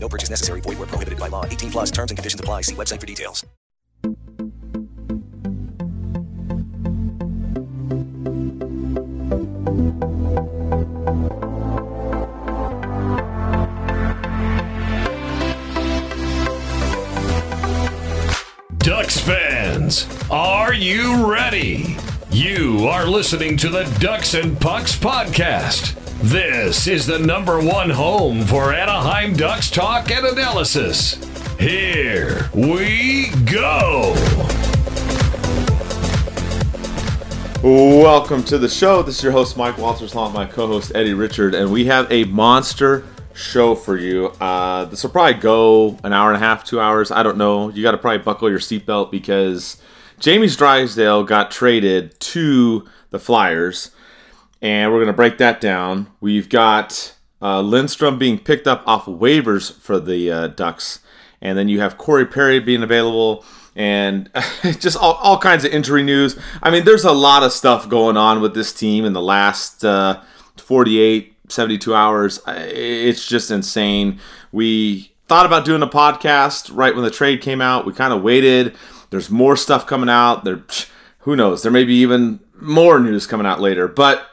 No purchase necessary. Void where prohibited by law. 18 plus terms and conditions apply. See website for details. Ducks fans, are you ready? You are listening to the Ducks and Pucks podcast. This is the number one home for Anaheim Ducks talk and analysis. Here we go. Welcome to the show. This is your host, Mike Walters, along with my co-host, Eddie Richard, and we have a monster show for you. This will probably go an hour and a half, 2 hours. I don't know. You got to probably buckle your seatbelt because Jamie Drysdale got traded to the Flyers. And we're going to break that down. We've got Lindstrom being picked up off waivers for the Ducks. And then you have Corey Perry being available. And just all kinds of injury news. I mean, there's a lot of stuff going on with this team in the last 48, 72 hours. It's just insane. We thought about doing a podcast right when the trade came out. We kind of waited. There's more stuff coming out. Who knows? There may be even more news coming out later. But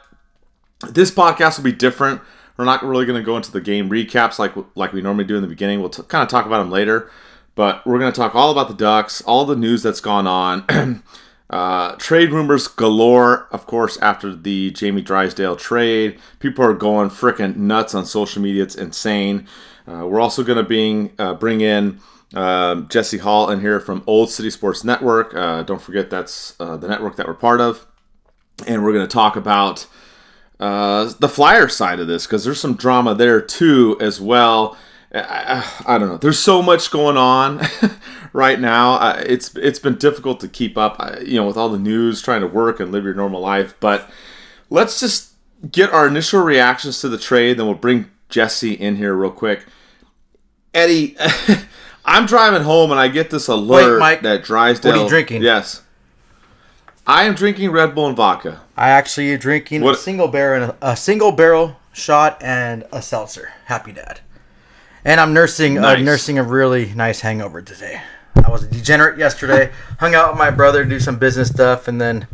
this podcast will be different. We're not really going to go into the game recaps like we normally do in the beginning. We'll kind of talk about them later. But we're going to talk all about the Ducks, all the news that's gone on. Trade rumors galore, of course, after the Jamie Drysdale trade. People are going freaking nuts on social media. It's insane. We're also going to bring in Jesse Hall in here from Old City Sports Network. Don't forget that's the network that we're part of. And we're going to talk about the Flyer side of this, because there's some drama there too as well. I don't know. There's so much going on right now. It's been difficult to keep up, with all the news, trying to work and live your normal life. But let's just get our initial reactions to the trade, then we'll bring Jesse in here real quick. Eddie, I'm driving home and I get this alert. Wait, Mike, that Drysdale. What are you drinking? Yes. I am drinking Red Bull and vodka. I actually am drinking a single barrel shot and a seltzer. Happy Dad. And I'm nursing a really nice hangover today. I was a degenerate yesterday. Hung out with my brother to do some business stuff, and then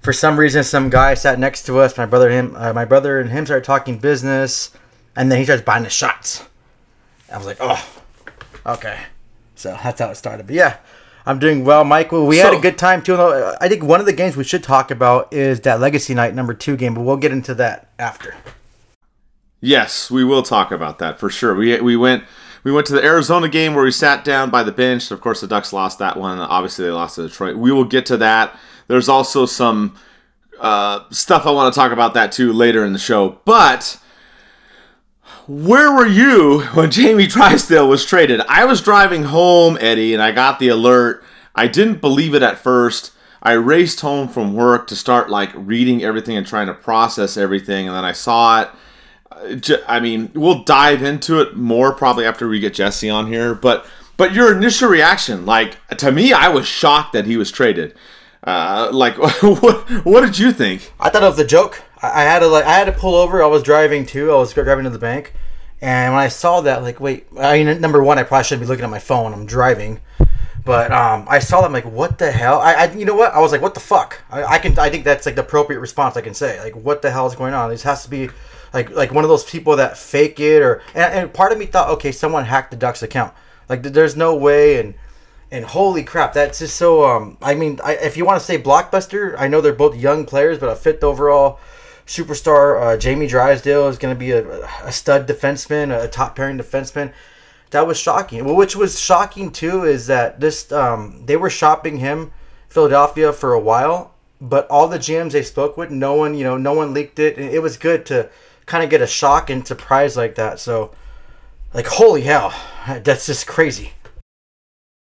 for some reason, some guy sat next to us. My brother and him started talking business, and then he starts buying us shots. I was like, oh, okay. So that's how it started. But yeah. I'm doing well, Michael. We had a good time, too. I think one of the games we should talk about is that Legacy Night #2 game, but we'll get into that after. Yes, we will talk about that for sure. We went to the Arizona game where we sat down by the bench. Of course, the Ducks lost that one. Obviously, they lost to Detroit. We will get to that. There's also some stuff I want to talk about that, too, later in the show. But where were you when Jamie Drysdale was traded? I was driving home, Eddie, and I got the alert. I didn't believe it at first. I raced home from work to start reading everything and trying to process everything, and then I saw it. I mean, we'll dive into it more probably after we get Jesse on here, but your initial reaction, to me, I was shocked that he was traded. What did you think? I thought it was a joke. I had to pull over. I was driving too. I was driving to the bank, and when I saw that, wait. I mean, number one, I probably shouldn't be looking at my phone. I'm driving, but I saw that. I'm like, what the hell? You know what? I was like, what the fuck? I think that's the appropriate response I can say. What the hell is going on? This has to be like one of those people that fake it, and part of me thought, okay, someone hacked the Ducks account. There's no way, and holy crap, that's just so. If you want to say blockbuster, I know they're both young players, but a fifth overall superstar, Jamie Drysdale is going to be a stud defenseman, a top-pairing defenseman. That was shocking. Well, which was shocking, too, is that this they were shopping him, Philadelphia, for a while, but all the GMs they spoke with, no one leaked it, and it was good to kind of get a shock and surprise like that. So, holy hell, that's just crazy.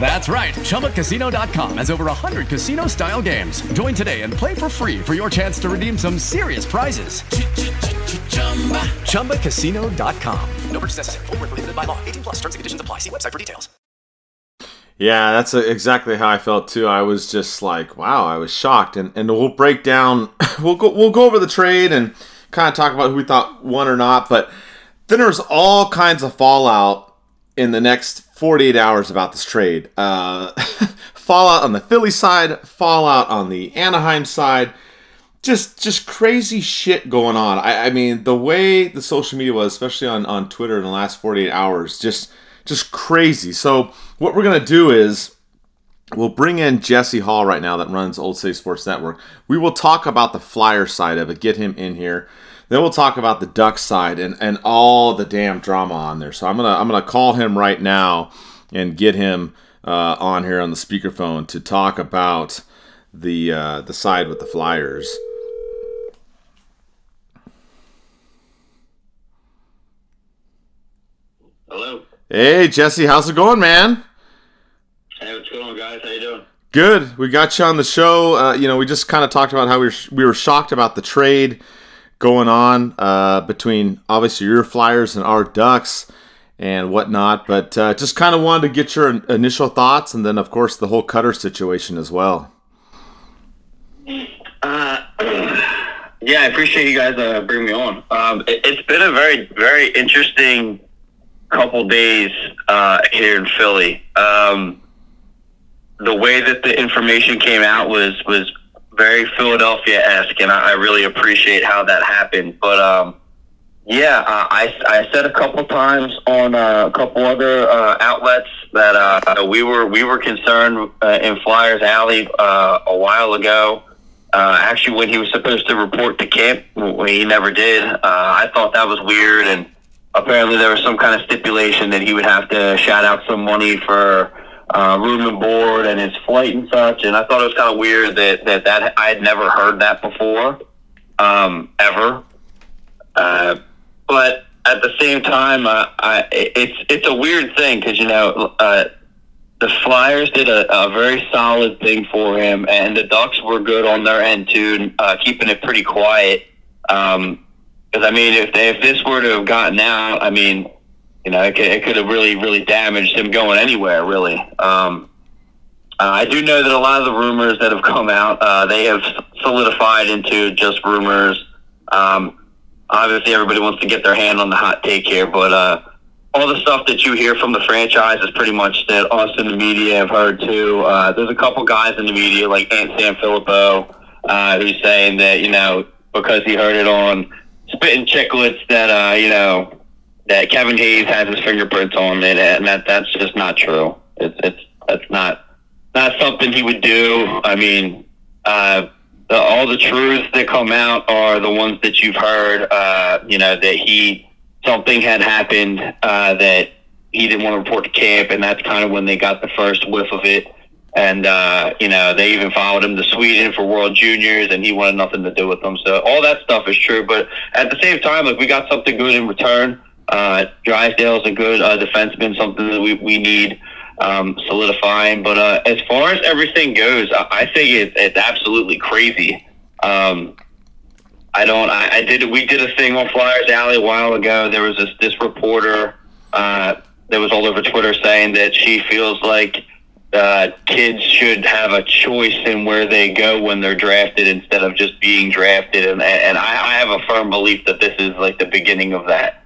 That's right. ChumbaCasino.com has over 100 casino-style games. Join today and play for free for your chance to redeem some serious prizes. ChumbaCasino.com. No purchase necessary. Void where prohibited by law. 18 plus. Terms and conditions apply. See website for details. Yeah, that's exactly how I felt too. I was just like, wow, I was shocked. And we'll break down. We'll go over the trade and kind of talk about who we thought won or not. But then there's all kinds of fallout in the next 48 hours about this trade. Fallout on the Philly side, fallout on the Anaheim side, just crazy shit going on. I mean, the way the social media was, especially on Twitter in the last 48 hours, just crazy. So what we're going to do is we'll bring in Jesse Hall right now that runs Old City Sports Network. We will talk about the Flyer side of it, get him in here. Then we'll talk about the Ducks side and all the damn drama on there. So I'm gonna call him right now and get him on here on the speakerphone to talk about the side with the Flyers. Hello. Hey Jesse, how's it going, man? Hey, what's going on, guys? How you doing? Good. We got you on the show. We just kind of talked about how we were shocked about the trade going on between obviously your Flyers and our Ducks and whatnot, but just kind of wanted to get your initial thoughts, and then of course the whole Cutter situation as well. Yeah, I appreciate you guys bringing me on. It's been a very, very interesting couple days here in Philly. The way that the information came out was very Philadelphia-esque, and I really appreciate how that happened. But, I said a couple times on a couple other outlets that we were concerned in Flyers Alley a while ago. Actually, when he was supposed to report to camp, he never did. I thought that was weird, and apparently there was some kind of stipulation that he would have to shout out some money for room and board and his flight and such, and I thought it was kind of weird that I had never heard that before, ever. But at the same time, it's a weird thing because the Flyers did a very solid thing for him, and the Ducks were good on their end too, keeping it pretty quiet. Because if this were to have gotten out, it could have really, really damaged him going anywhere, really. I do know that a lot of the rumors that have come out, they have solidified into just rumors. Obviously, everybody wants to get their hand on the hot take here, but all the stuff that you hear from the franchise is pretty much that us in the media have heard, too. There's a couple guys in the media, like Dan Sanfilippo, who's saying that, because he heard it on Spittin' Chiclets that, that Kevin Hayes has his fingerprints on it, and that's just not true. That's not something he would do. All the truths that come out are the ones that you've heard. That something had happened that he didn't want to report to camp, and that's kind of when they got the first whiff of it. And they even followed him to Sweden for World Juniors, and he wanted nothing to do with them. So all that stuff is true, but at the same time, we got something good in return. Drysdale is a good defenseman, something that we need solidifying. But as far as everything goes, I think it's absolutely crazy. We did a thing on Flyers Alley a while ago. There was this reporter that was all over Twitter saying that she feels like kids should have a choice in where they go when they're drafted instead of just being drafted. And I have a firm belief that this is like the beginning of that.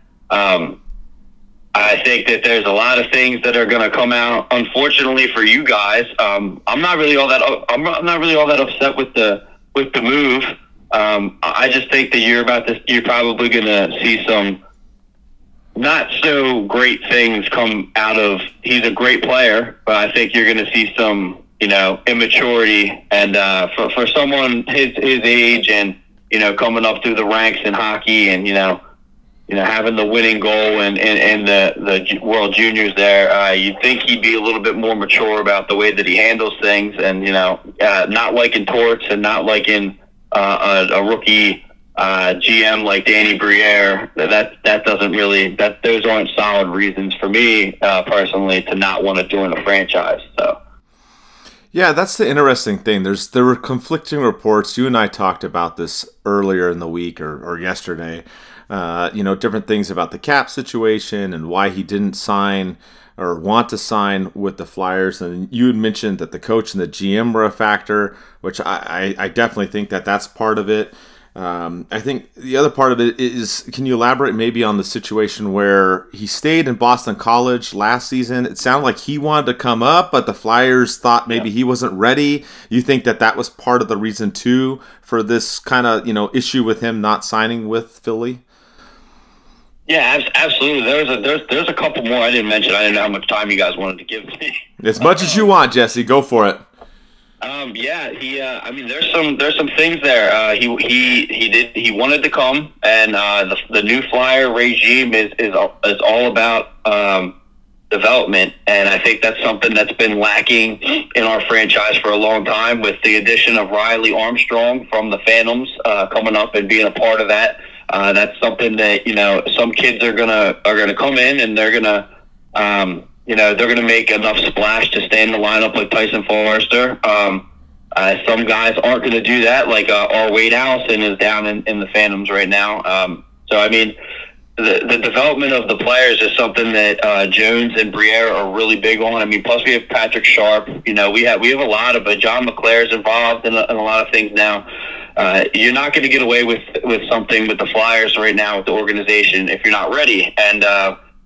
I think that there's a lot of things that are going to come out. Unfortunately for you guys, I'm not really all that upset with the move. I just think that you're probably going to see some not so great things come out of. He's a great player, but I think you're going to see some, immaturity, and for someone his age and coming up through the ranks in hockey, and having the winning goal and the World Juniors there, you'd think he'd be a little bit more mature about the way that he handles things, and not liking Torts and not liking a rookie GM like Danny Briere. Those aren't solid reasons for me personally to not want to join a franchise. So. Yeah, that's the interesting thing. There were conflicting reports. You and I talked about this earlier in the week or yesterday. Different things about the cap situation and why he didn't sign or want to sign with the Flyers. And you had mentioned that the coach and the GM were a factor, which I definitely think that's part of it. I think the other part of it is, can you elaborate maybe on the situation where he stayed in Boston College last season? It sounded like he wanted to come up, but the Flyers thought maybe he wasn't ready. You think that was part of the reason too for this kind of, issue with him not signing with Philly? Yeah, absolutely. There's a couple more I didn't mention. I didn't know how much time you guys wanted to give me. As much as you want, Jesse. Go for it. There's some things there. He wanted to come, and the new Flyer regime is all about development, and I think that's something that's been lacking in our franchise for a long time. With the addition of Riley Armstrong from the Phantoms coming up and being a part of that. That's something that some kids are gonna come in and they're gonna they're gonna make enough splash to stay in the lineup like Tyson Forrester. Some guys aren't gonna do that, like our Wade Allison is down in the Phantoms right now. The development of the players is something that Jones and Briere are really big on. I mean, plus we have Patrick Sharp. We have a lot of, but John McClair's involved in a lot of things now. You're not going to get away with something with the Flyers right now with the organization if you're not ready, and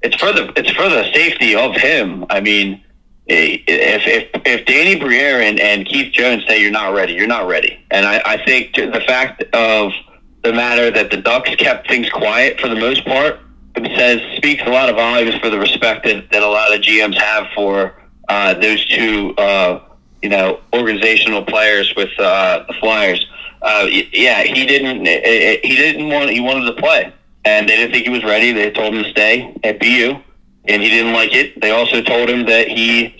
it's for the safety of him. I mean, if Danny Briere and Keith Jones say you're not ready, you're not ready. And I think the fact of the matter that the Ducks kept things quiet for the most part speaks a lot of volumes for the respect that a lot of GMs have for those two organizational players with the Flyers. He wanted to play, and they didn't think he was ready. They told him to stay at BU, and he didn't like it. They also told him that he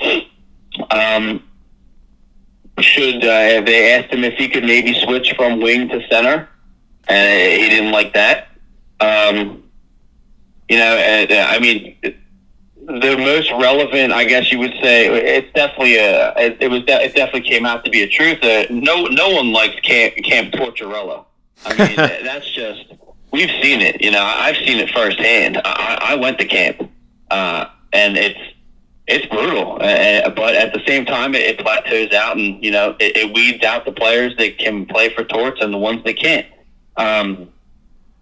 they asked him if he could maybe switch from wing to center, and he didn't like that. The most relevant, I guess you would say, it definitely came out to be a truth. No one likes Cam Tortorella. I mean, that's just, we've seen it. I've seen it firsthand. I went to camp, and it's brutal. But at the same time, it plateaus out, and it weeds out the players that can play for Torts and the ones that can't.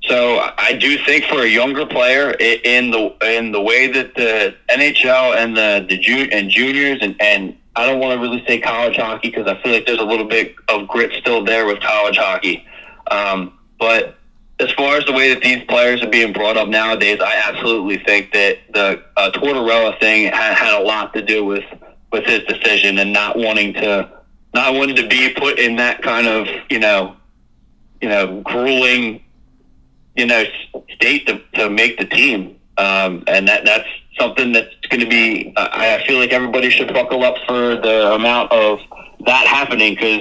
So I do think for a younger player in the way that the NHL and the juniors and I don't want to really say college hockey because I feel like there's a little bit of grit still there with college hockey. But as far as the way that these players are being brought up nowadays, I absolutely think that the Tortorella thing had a lot to do with his decision and not wanting to be put in that kind of grueling state to make the team. And that's something that's going to be, I feel like everybody should buckle up for the amount of that happening. Cause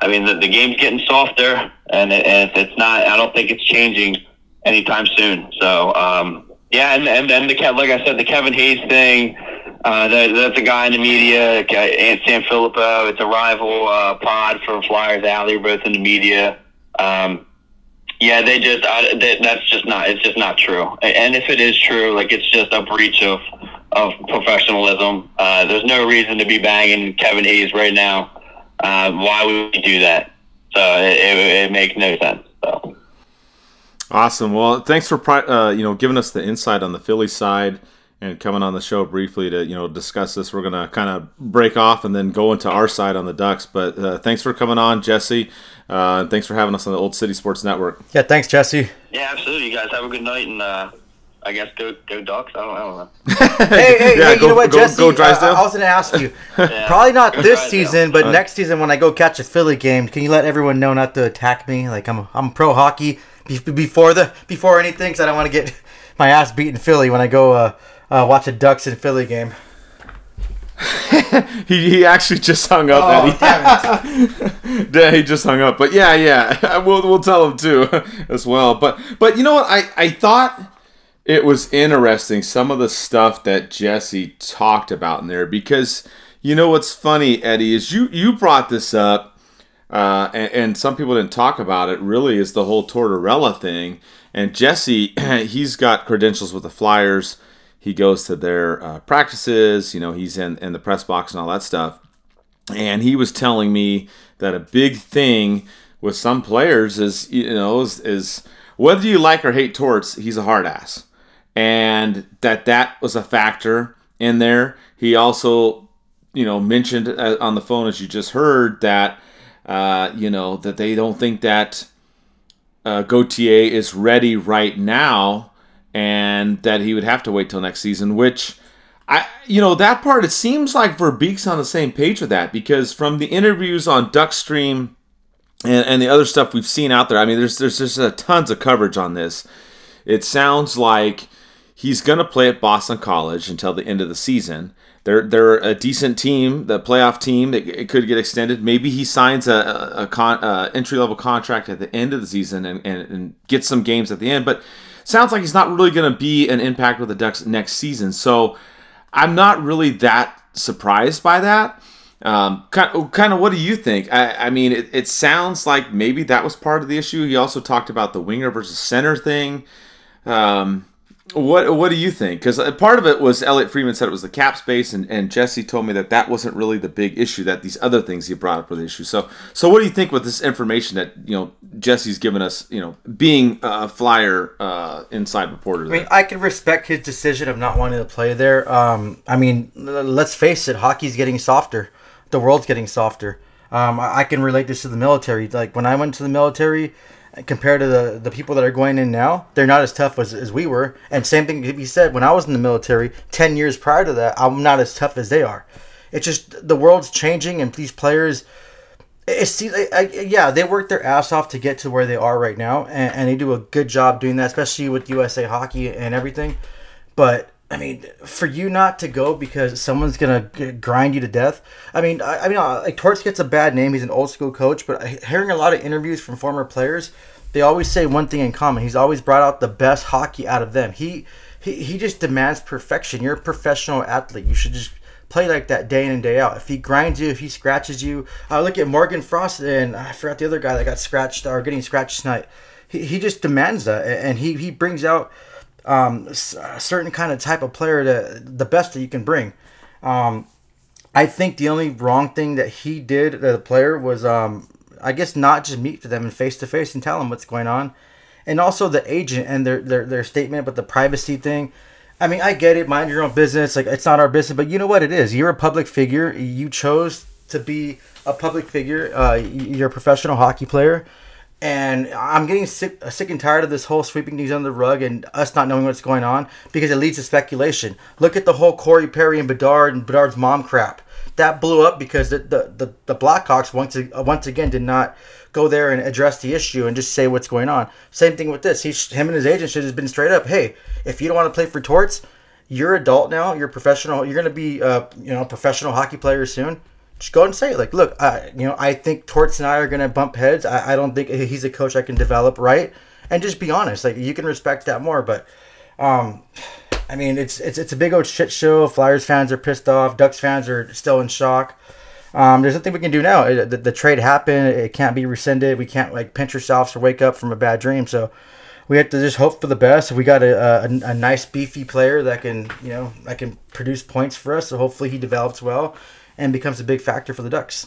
I mean, the game's getting softer and it's not, I don't think it's changing anytime soon. So, And then like I said, the Kevin Hayes thing, that's a guy in the media, Dan Sanfilippo, it's a rival, pod for Flyers Alley, both in the media. That's just not. It's just not true. And if it is true, it's just a breach of professionalism. There's no reason to be banging Kevin Hayes right now. Why would we do that? So it makes no sense. So. Awesome. Well, thanks for giving us the insight on the Philly side. and coming on the show briefly to, you know, discuss this. We're going to kind of break off and then go into our side on the Ducks. But thanks for coming on, Jesse. Thanks for having us on the Old City Sports Network. Yeah, thanks, Jesse. Yeah, absolutely. You guys have a good night, and I guess go Ducks. I don't know. hey, yeah, you know what, Jesse? Go Drysdale. I was going to ask you. Yeah, probably not this season, but next season when I go catch a Philly game, can you let everyone know not to attack me? Like, I'm pro hockey before anything, because I don't want to get my ass beat in Philly when I go watch a Ducks and Philly game. he actually just hung up. Damn it. Yeah, he just hung up. But yeah, we'll tell him too as well. But you know what? I thought it was interesting, some of the stuff that Jesse talked about in there, because you know what's funny, Eddie, is you brought this up, and some people didn't talk about it. Really, is the whole Tortorella thing. And Jesse, he's got credentials with the Flyers. He goes to their practices, you know, he's in the press box and all that stuff. And he was telling me that a big thing with some players is, you know, is whether you like or hate Torts, he's a hard ass. And that was a factor in there. He also, you know, mentioned on the phone, as you just heard, that, you know, that they don't think that Gauthier is ready right now, and that he would have to wait till next season, which, that part, it seems like Verbeek's on the same page with that, because from the interviews on DuckStream and the other stuff we've seen out there, I mean, there's just tons of coverage on this. It sounds like he's going to play at Boston College until the end of the season. They're a decent team, the playoff team. It could get extended. Maybe he signs a entry-level contract at the end of the season and gets some games at the end, but sounds like he's not really going to be an impact with the Ducks next season. So I'm not really that surprised by that. Kind of what do you think? I mean, it sounds like maybe that was part of the issue. He also talked about the winger versus center thing. What do you think? Because part of it was Elliot Freeman said it was the cap space, and Jesse told me that wasn't really the big issue, that these other things he brought up were the issue. So what do you think with this information that, you know, Jesse's given us, you know, being a Flyer inside reporter? I mean, I can respect his decision of not wanting to play there. I mean, let's face it, hockey's getting softer. The world's getting softer. I can relate this to the military. Like, when I went to the military, compared to the people that are going in now, they're not as tough as we were. And same thing could be said, when I was in the military 10 years prior to that, I'm not as tough as they are. It's just the world's changing, and these players, they work their ass off to get to where they are right now, and they do a good job doing that, especially with USA Hockey and everything. But I mean, for you not to go because someone's going to grind you to death. I mean, like, Torts gets a bad name. He's an old school coach, but hearing a lot of interviews from former players, they always say one thing in common. He's always brought out the best hockey out of them. He just demands perfection. You're a professional athlete. You should just play like that day in and day out. If he grinds you, if he scratches you, look at Morgan Frost, and I forgot the other guy that got scratched or getting scratched tonight. He just demands that, and he brings out a certain kind of type of player, the best that you can bring. I think the only wrong thing that he did, the player, was, I guess, not just meet with them and face-to-face and tell them what's going on. And also the agent and their statement about the privacy thing. I mean, I get it. Mind your own business. Like, it's not our business. But you know what it is. You're a public figure. You chose to be a public figure. You're a professional hockey player. And I'm getting sick and tired of this whole sweeping things under the rug and us not knowing what's going on, because it leads to speculation. Look at the whole Corey Perry and Bedard's mom crap. That blew up because the Blackhawks once again did not go there and address the issue and just say what's going on. Same thing with this. Him and his agent should have been straight up. Hey, if you don't want to play for Torts, you're adult now. You're professional. You're going to be a professional hockey player soon. Just go and say it. Like, look, I think Torts and I are going to bump heads. I don't think he's a coach I can develop, right? And just be honest. Like, you can respect that more. But, I mean, it's a big old shit show. Flyers fans are pissed off. Ducks fans are still in shock. There's nothing we can do now. The trade happened. It can't be rescinded. We can't, like, pinch ourselves or wake up from a bad dream. So we have to just hope for the best. We got a nice, beefy player that can produce points for us. So hopefully he develops well and becomes a big factor for the Ducks.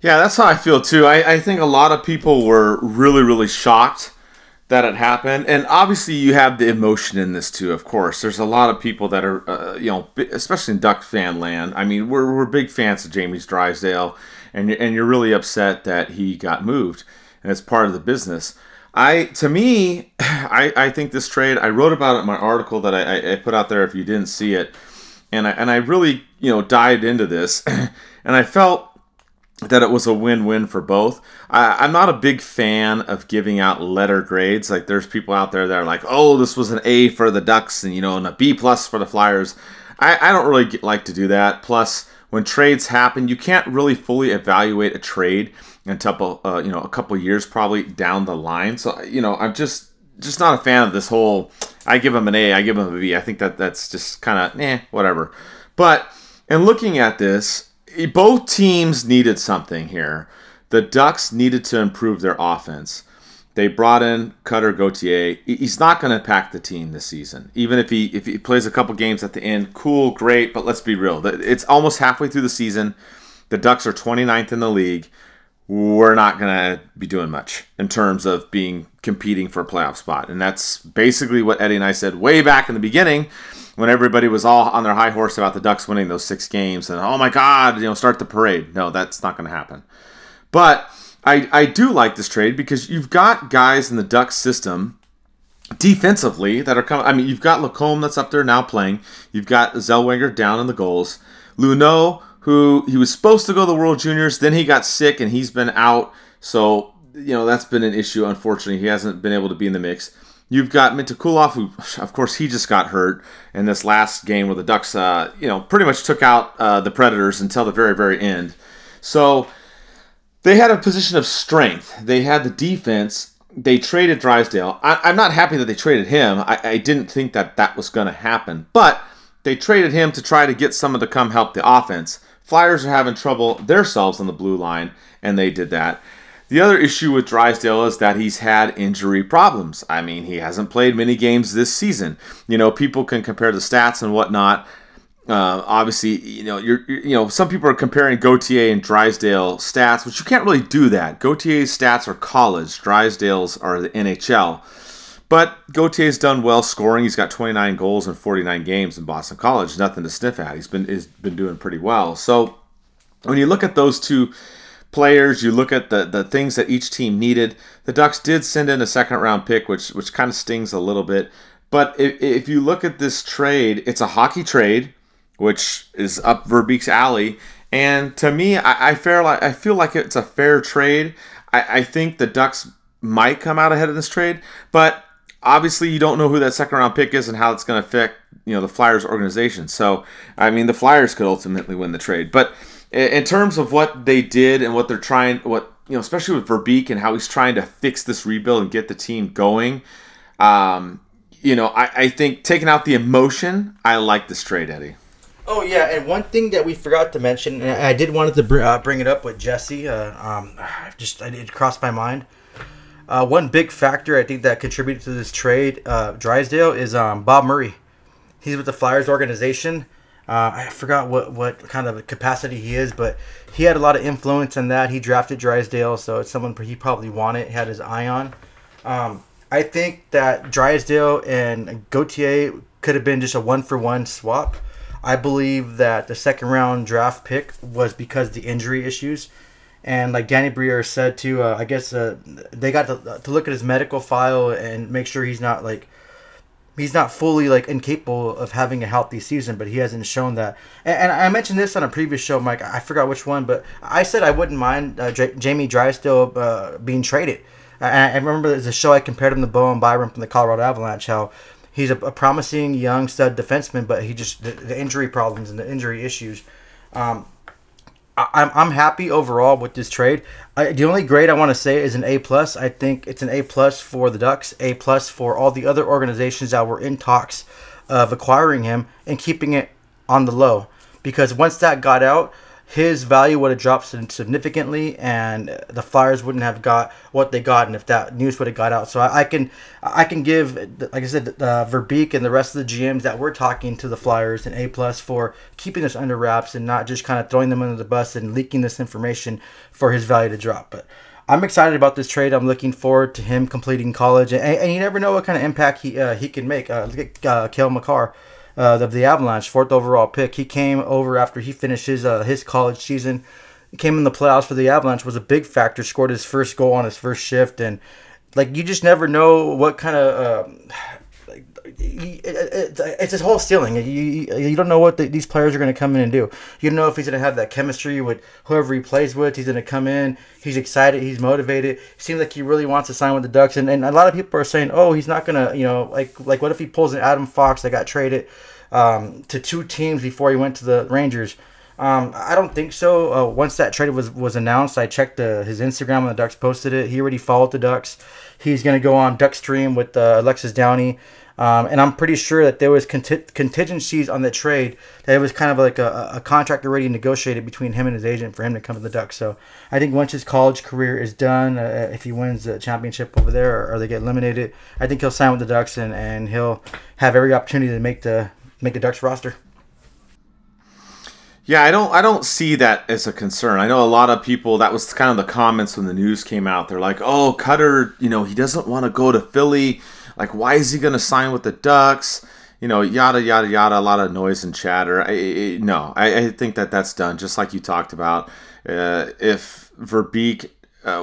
Yeah, that's how I feel too. I think a lot of people were really, really shocked that had happened. And obviously you have the emotion in this too, of course. There's a lot of people that are, especially in Duck fan land. I mean, we're big fans of Jamie Drysdale, and you're really upset that he got moved, and it's part of the business. I think this trade, I wrote about it in my article that I put out there if you didn't see it, and I really, dived into this, and I felt that it was a win-win for both. I'm not a big fan of giving out letter grades. Like, there's people out there that are like, oh, this was an A for the Ducks and a B+ for the Flyers. I don't really like to do that. Plus, when trades happen, you can't really fully evaluate a trade until, a couple years probably down the line. So, I'm just not a fan of this whole, I give them an A, I give them a B. I think that's just kind of, whatever. But in looking at this, both teams needed something here. The Ducks needed to improve their offense. They brought in Cutter Gauthier. He's not going to pack the team this season. Even if he plays a couple games at the end, cool, great, but let's be real. It's almost halfway through the season. The Ducks are 29th in the league. We're not going to be doing much in terms of competing for a playoff spot. And that's basically what Eddie and I said way back in the beginning, when everybody was all on their high horse about the Ducks winning those 6 games and, oh my God, start the parade. No, that's not going to happen. But I do like this trade because you've got guys in the Ducks system defensively that are coming. I mean, you've got Lacombe that's up there now playing. You've got Zellweger down in the goals. Luneau, who he was supposed to go to the World Juniors, then he got sick and he's been out. So, that's been an issue, unfortunately. He hasn't been able to be in the mix. You've got Mintyukov, who, of course, he just got hurt in this last game where the Ducks, pretty much took out the Predators until the very, very end. So they had a position of strength. They had the defense. They traded Drysdale. I'm not happy that they traded him. I didn't think that was going to happen. But they traded him to try to get someone to come help the offense. Flyers are having trouble themselves on the blue line, and they did that. The other issue with Drysdale is that he's had injury problems. I mean, he hasn't played many games this season. People can compare the stats and whatnot. Obviously, some people are comparing Gauthier and Drysdale stats, which you can't really do that. Gauthier's stats are college. Drysdale's are the NHL. But Gauthier's done well scoring. He's got 29 goals in 49 games in Boston College. Nothing to sniff at. He's been doing pretty well. So when you look at those two players, you look at the things that each team needed. The Ducks did send in a second-round pick, which kind of stings a little bit. But if you look at this trade, it's a hockey trade, which is up Verbeek's alley. And to me, I feel like it's a fair trade. I think the Ducks might come out ahead of this trade, but obviously you don't know who that second-round pick is and how it's going to affect the Flyers organization. So, I mean, the Flyers could ultimately win the trade, but in terms of what they did and what they're trying, especially with Verbeek and how he's trying to fix this rebuild and get the team going, I think taking out the emotion, I like this trade, Eddie. Oh, yeah, and one thing that we forgot to mention, and I did want to bring it up with Jesse, it crossed my mind. One big factor I think that contributed to this trade, Drysdale, is Bob Murray. He's with the Flyers organization. I forgot what kind of capacity he is, but he had a lot of influence in that. He drafted Drysdale, so it's someone he probably wanted, had his eye on. I think that Drysdale and Gauthier could have been just a one-for-one swap. I believe that the second-round draft pick was because of the injury issues. And like Danny Briere said, too, they got to look at his medical file and make sure he's not, like, he's not fully incapable of having a healthy season, but he hasn't shown that. And I mentioned this on a previous show, Mike. I forgot which one, but I said I wouldn't mind Jamie Drysdale being traded. I remember there's a show I compared him to Bowen Byram from the Colorado Avalanche, how he's a promising young stud defenseman, but he just the injury problems and the injury issues. I'm happy overall with this trade. The only grade I want to say is an A+. I think it's an A+ for the Ducks, A+ for all the other organizations that were in talks of acquiring him and keeping it on the low. Because once that got out, his value would have dropped significantly and the Flyers wouldn't have got what they got and if that news would have got out. So I can give, like I said, Verbeek and the rest of the GMs that were talking to the Flyers an A+ for keeping this under wraps and not just kind of throwing them under the bus and leaking this information for his value to drop. But I'm excited about this trade. I'm looking forward to him completing college, and you never know what kind of impact he can make. Look at Cale McCarr of the Avalanche, 4th overall pick. He came over after he finished his college season. Came in the playoffs for the Avalanche, was a big factor, scored his first goal on his first shift, and like you just never know what kind of it's his whole ceiling. You don't know what these players are going to come in and do. You don't know if he's going to have that chemistry with whoever he plays with. He's going to come in, he's excited, he's motivated. Seems like he really wants to sign with the Ducks, and a lot of people are saying, oh, he's not going to, you know, like what if he pulls an Adam Fox that got traded to two teams before he went to the Rangers. I don't think so. Once that trade was announced, I checked his Instagram when the Ducks posted it. He already followed the Ducks. He's going to go on DuckStream with Alexis Downey. And I'm pretty sure that there was contingencies on the trade, that it was kind of like a contract already negotiated between him and his agent for him to come to the Ducks. So I think once his college career is done, if he wins the championship over there or they get eliminated, I think he'll sign with the Ducks and he'll have every opportunity to make the Ducks roster. Yeah, I don't see that as a concern. I know a lot of people, that was kind of the comments when the news came out. They're like, oh, Cutter, you know, he doesn't want to go to Philly. Like, why is he going to sign with the Ducks? You know, yada, yada, yada, a lot of noise and chatter. I think that's done, just like you talked about. If Verbeek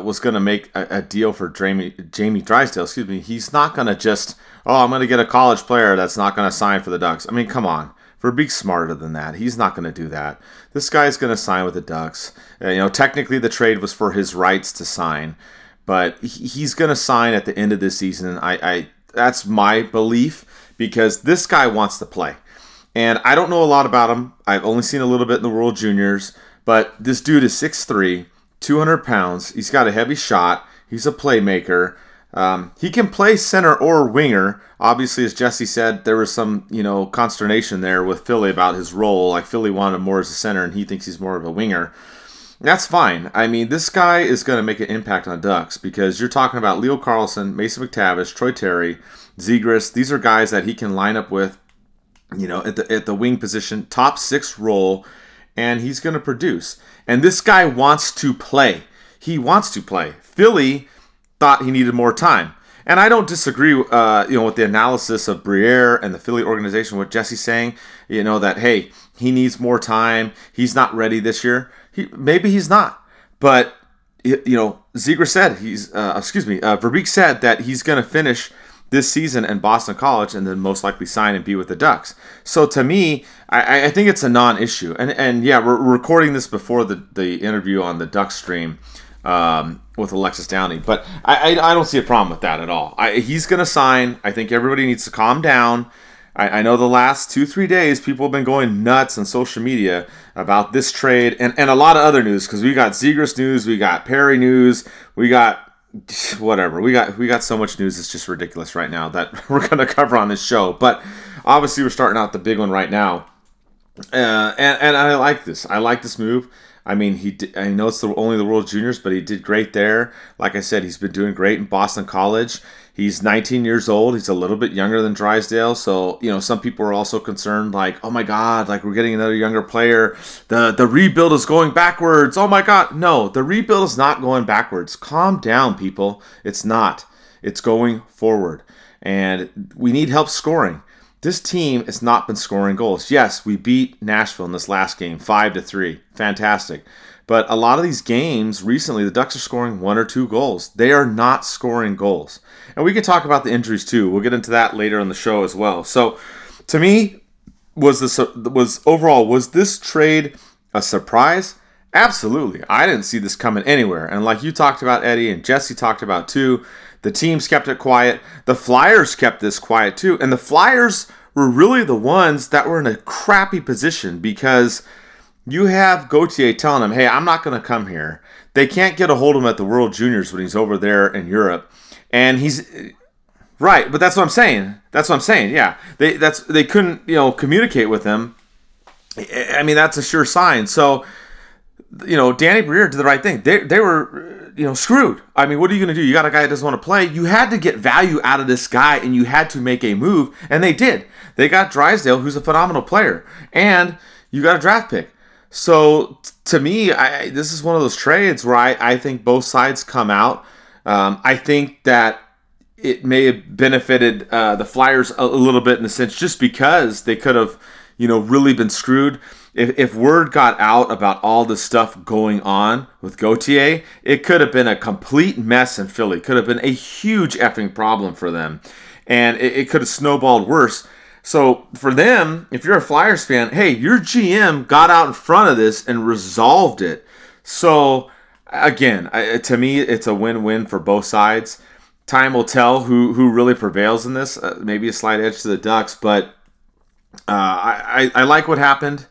was going to make a deal for Jamie Drysdale, he's not going to just, oh, I'm going to get a college player that's not going to sign for the Ducks. I mean, come on. Verbeek's smarter than that. He's not going to do that. This guy's going to sign with the Ducks. You know, technically the trade was for his rights to sign, but he's going to sign at the end of this season. I that's my belief, because this guy wants to play. And I don't know a lot about him. I've only seen a little bit in the World Juniors, but this dude is 6'3", 200 pounds. He's got a heavy shot. He's a playmaker. He can play center or winger. Obviously, as Jesse said, there was some, you know, consternation there with Philly about his role. Like, Philly wanted him more as a center, and he thinks he's more of a winger. That's fine. I mean, this guy is going to make an impact on Ducks, because you're talking about Leo Carlson, Mason McTavish, Troy Terry, Zegras. These are guys that he can line up with, you know, at the wing position, top six role, and he's going to produce. And this guy wants to play. He wants to play. Philly thought he needed more time, and I don't disagree, you know, with the analysis of Briere and the Philly organization. What Jesse's saying, you know, that hey, he needs more time. He's not ready this year. Maybe he's not, but you know, Zegras said Verbeek said that he's going to finish this season in Boston College and then most likely sign and be with the Ducks. So to me, I think it's a non-issue. And yeah, we're recording this before the interview on the Ducks stream. With Alexis Downey, but I don't see a problem with that at all. He's going to sign. I think everybody needs to calm down. I know the last 2-3 days people have been going nuts on social media about this trade and a lot of other news, because we got Zegras news, we got Perry news, we got whatever. We got so much news, it's just ridiculous right now that we're going to cover on this show. But obviously we're starting out the big one right now, and I like this. I like this move. I mean, I know it's only the World Juniors, but he did great there. Like I said, he's been doing great in Boston College. He's 19 years old. He's a little bit younger than Drysdale. So, you know, some people are also concerned, like, oh, my God, like we're getting another younger player. The rebuild is going backwards. Oh, my God. No, the rebuild is not going backwards. Calm down, people. It's not. It's going forward. And we need help scoring. This team has not been scoring goals. Yes, we beat Nashville in this last game, 5-3. Fantastic. But a lot of these games recently, the Ducks are scoring 1 or 2 goals. They are not scoring goals. And we can talk about the injuries too. We'll get into that later on the show as well. So, to me, was this trade a surprise? Absolutely. I didn't see this coming anywhere. And like you talked about, Eddie, and Jesse talked about too, the teams kept it quiet. The Flyers kept this quiet too. And the Flyers were really the ones that were in a crappy position, because you have Gauthier telling him, hey, I'm not going to come here. They can't get a hold of him at the World Juniors when he's over there in Europe. And he's... Right, but that's what I'm saying. Yeah. They couldn't, you know, communicate with him. I mean, that's a sure sign. So, you know, Danny Briere did the right thing. They were... you know, screwed. I mean, what are you going to do? You got a guy that doesn't want to play. You had to get value out of this guy, and you had to make a move, and they did. They got Drysdale, who's a phenomenal player, and you got a draft pick. So to me, this is one of those trades where I think both sides come out. I think that it may have benefited the Flyers a little bit in a sense, just because they could have, really been screwed. If word got out about all the stuff going on with Gauthier, it could have been a complete mess in Philly. Could have been a huge effing problem for them. And it could have snowballed worse. So for them, if you're a Flyers fan, hey, your GM got out in front of this and resolved it. So again, to me, it's a win-win for both sides. Time will tell who really prevails in this. Maybe a slight edge to the Ducks, but I like what happened.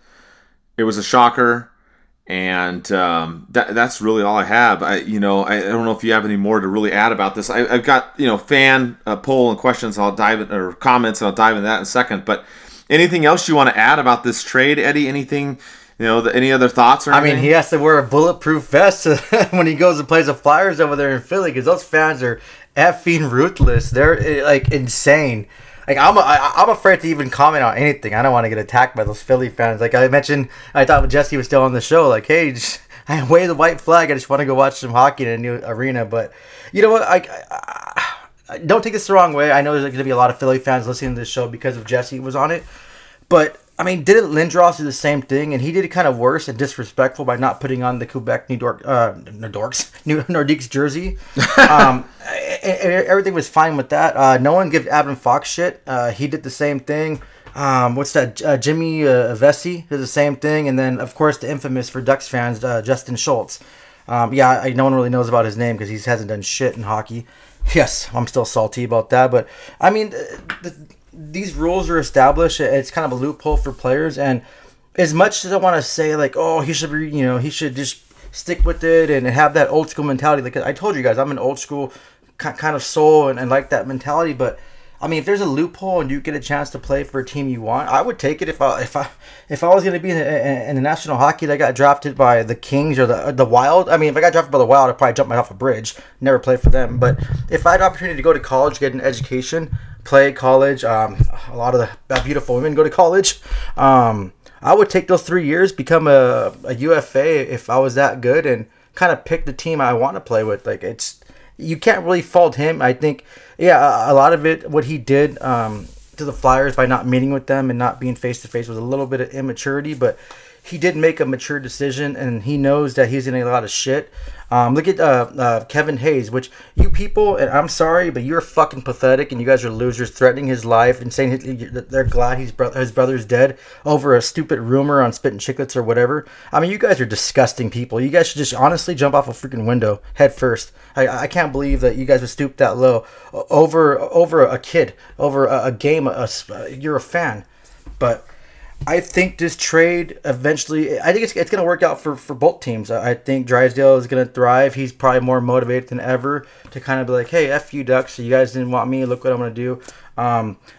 It was a shocker, and that's really all I have. I don't know if you have any more to really add about this. I've got fan poll and questions. I'll dive in, or comments, and I'll dive into that in a second. But anything else you want to add about this trade, Eddie? Anything? Any other thoughts or anything? I mean, he has to wear a bulletproof vest when he goes and plays the Flyers over there in Philly, because those fans are effing ruthless. They're like insane. Like I'm afraid to even comment on anything. I don't want to get attacked by those Philly fans. Like I mentioned, I thought Jesse was still on the show. Like, hey, I wave the white flag. I just want to go watch some hockey in a new arena. But you know what? I don't take this the wrong way. I know there's going to be a lot of Philly fans listening to this show because of Jesse was on it. But I mean, didn't Lindros do the same thing? And he did it kind of worse and disrespectful by not putting on the Quebec Nordiques jersey. Everything was fine with that. No one gives Adam Fox shit. He did the same thing. Jimmy Vesey did the same thing. And then, of course, the infamous for Ducks fans, Justin Schultz. No one really knows about his name because he hasn't done shit in hockey. Yes, I'm still salty about that. But, I mean... these rules are established. It's kind of a loophole for players. And as much as I want to say, like, oh, he should be, he should just stick with it and have that old school mentality. Like I told you guys, I'm an old school kind of soul and like that mentality. But I mean, if there's a loophole and you get a chance to play for a team you want, I would take it. If I was going to be in the National Hockey League, I got drafted by the Kings or the Wild. I mean, if I got drafted by the Wild, I'd probably jump off a bridge. Never play for them. But if I had the opportunity to go to college, get an education, play college, a lot of the beautiful women go to college. I would take those 3 years, become a UFA if I was that good, and kind of pick the team I want to play with. Like you can't really fault him. I think, a lot of it, what he did to the Flyers by not meeting with them and not being face-to-face was a little bit of immaturity, but he did make a mature decision, and he knows that he's getting a lot of shit. Look at Kevin Hayes, which you people, and I'm sorry, but you're fucking pathetic, and you guys are losers, threatening his life and saying they're glad his brother's dead over a stupid rumor on Spittin' Chiclets or whatever. I mean, you guys are disgusting people. You guys should just honestly jump off a freaking window head first. I can't believe that you guys would stoop that low over a kid, over a game. You're a fan, but... I think this trade eventually... I think it's going to work out for both teams. I think Drysdale is going to thrive. He's probably more motivated than ever to kind of be like, hey, F you, Ducks. You guys didn't want me. Look what I'm going to do.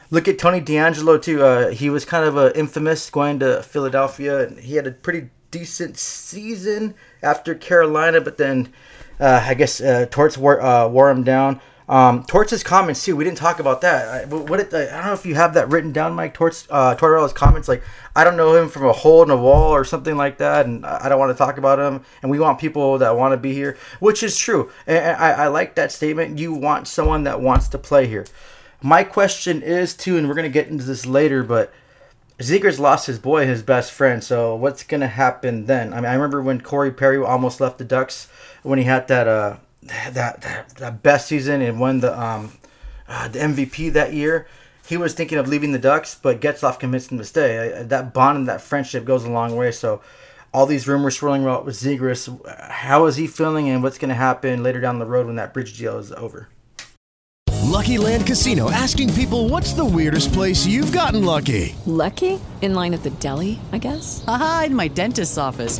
Look at Tony DeAngelo, too. He was kind of infamous going to Philadelphia. And he had a pretty decent season after Carolina, but then Torts wore him down. Torts' comments too. We didn't talk about that. I don't know if you have that written down, Mike. Tortorella's comments, like, I don't know him from a hole in a wall or something like that, and I don't want to talk about him. And we want people that want to be here, which is true. And I like that statement. You want someone that wants to play here. My question is too, and we're gonna get into this later, but Zegers lost his boy, his best friend. So what's gonna happen then? I mean, I remember when Corey Perry almost left the Ducks when he had that. That best season and won the MVP that year. He was thinking of leaving the Ducks, but Getzlaf convinced him to stay. That bond and that friendship goes a long way. So all these rumors swirling about with Zegras, how is he feeling and what's going to happen later down the road when that bridge deal is over? Lucky Land Casino asking people, what's the weirdest place you've gotten lucky? Lucky? In line at the deli, I guess? Aha, in my dentist's office.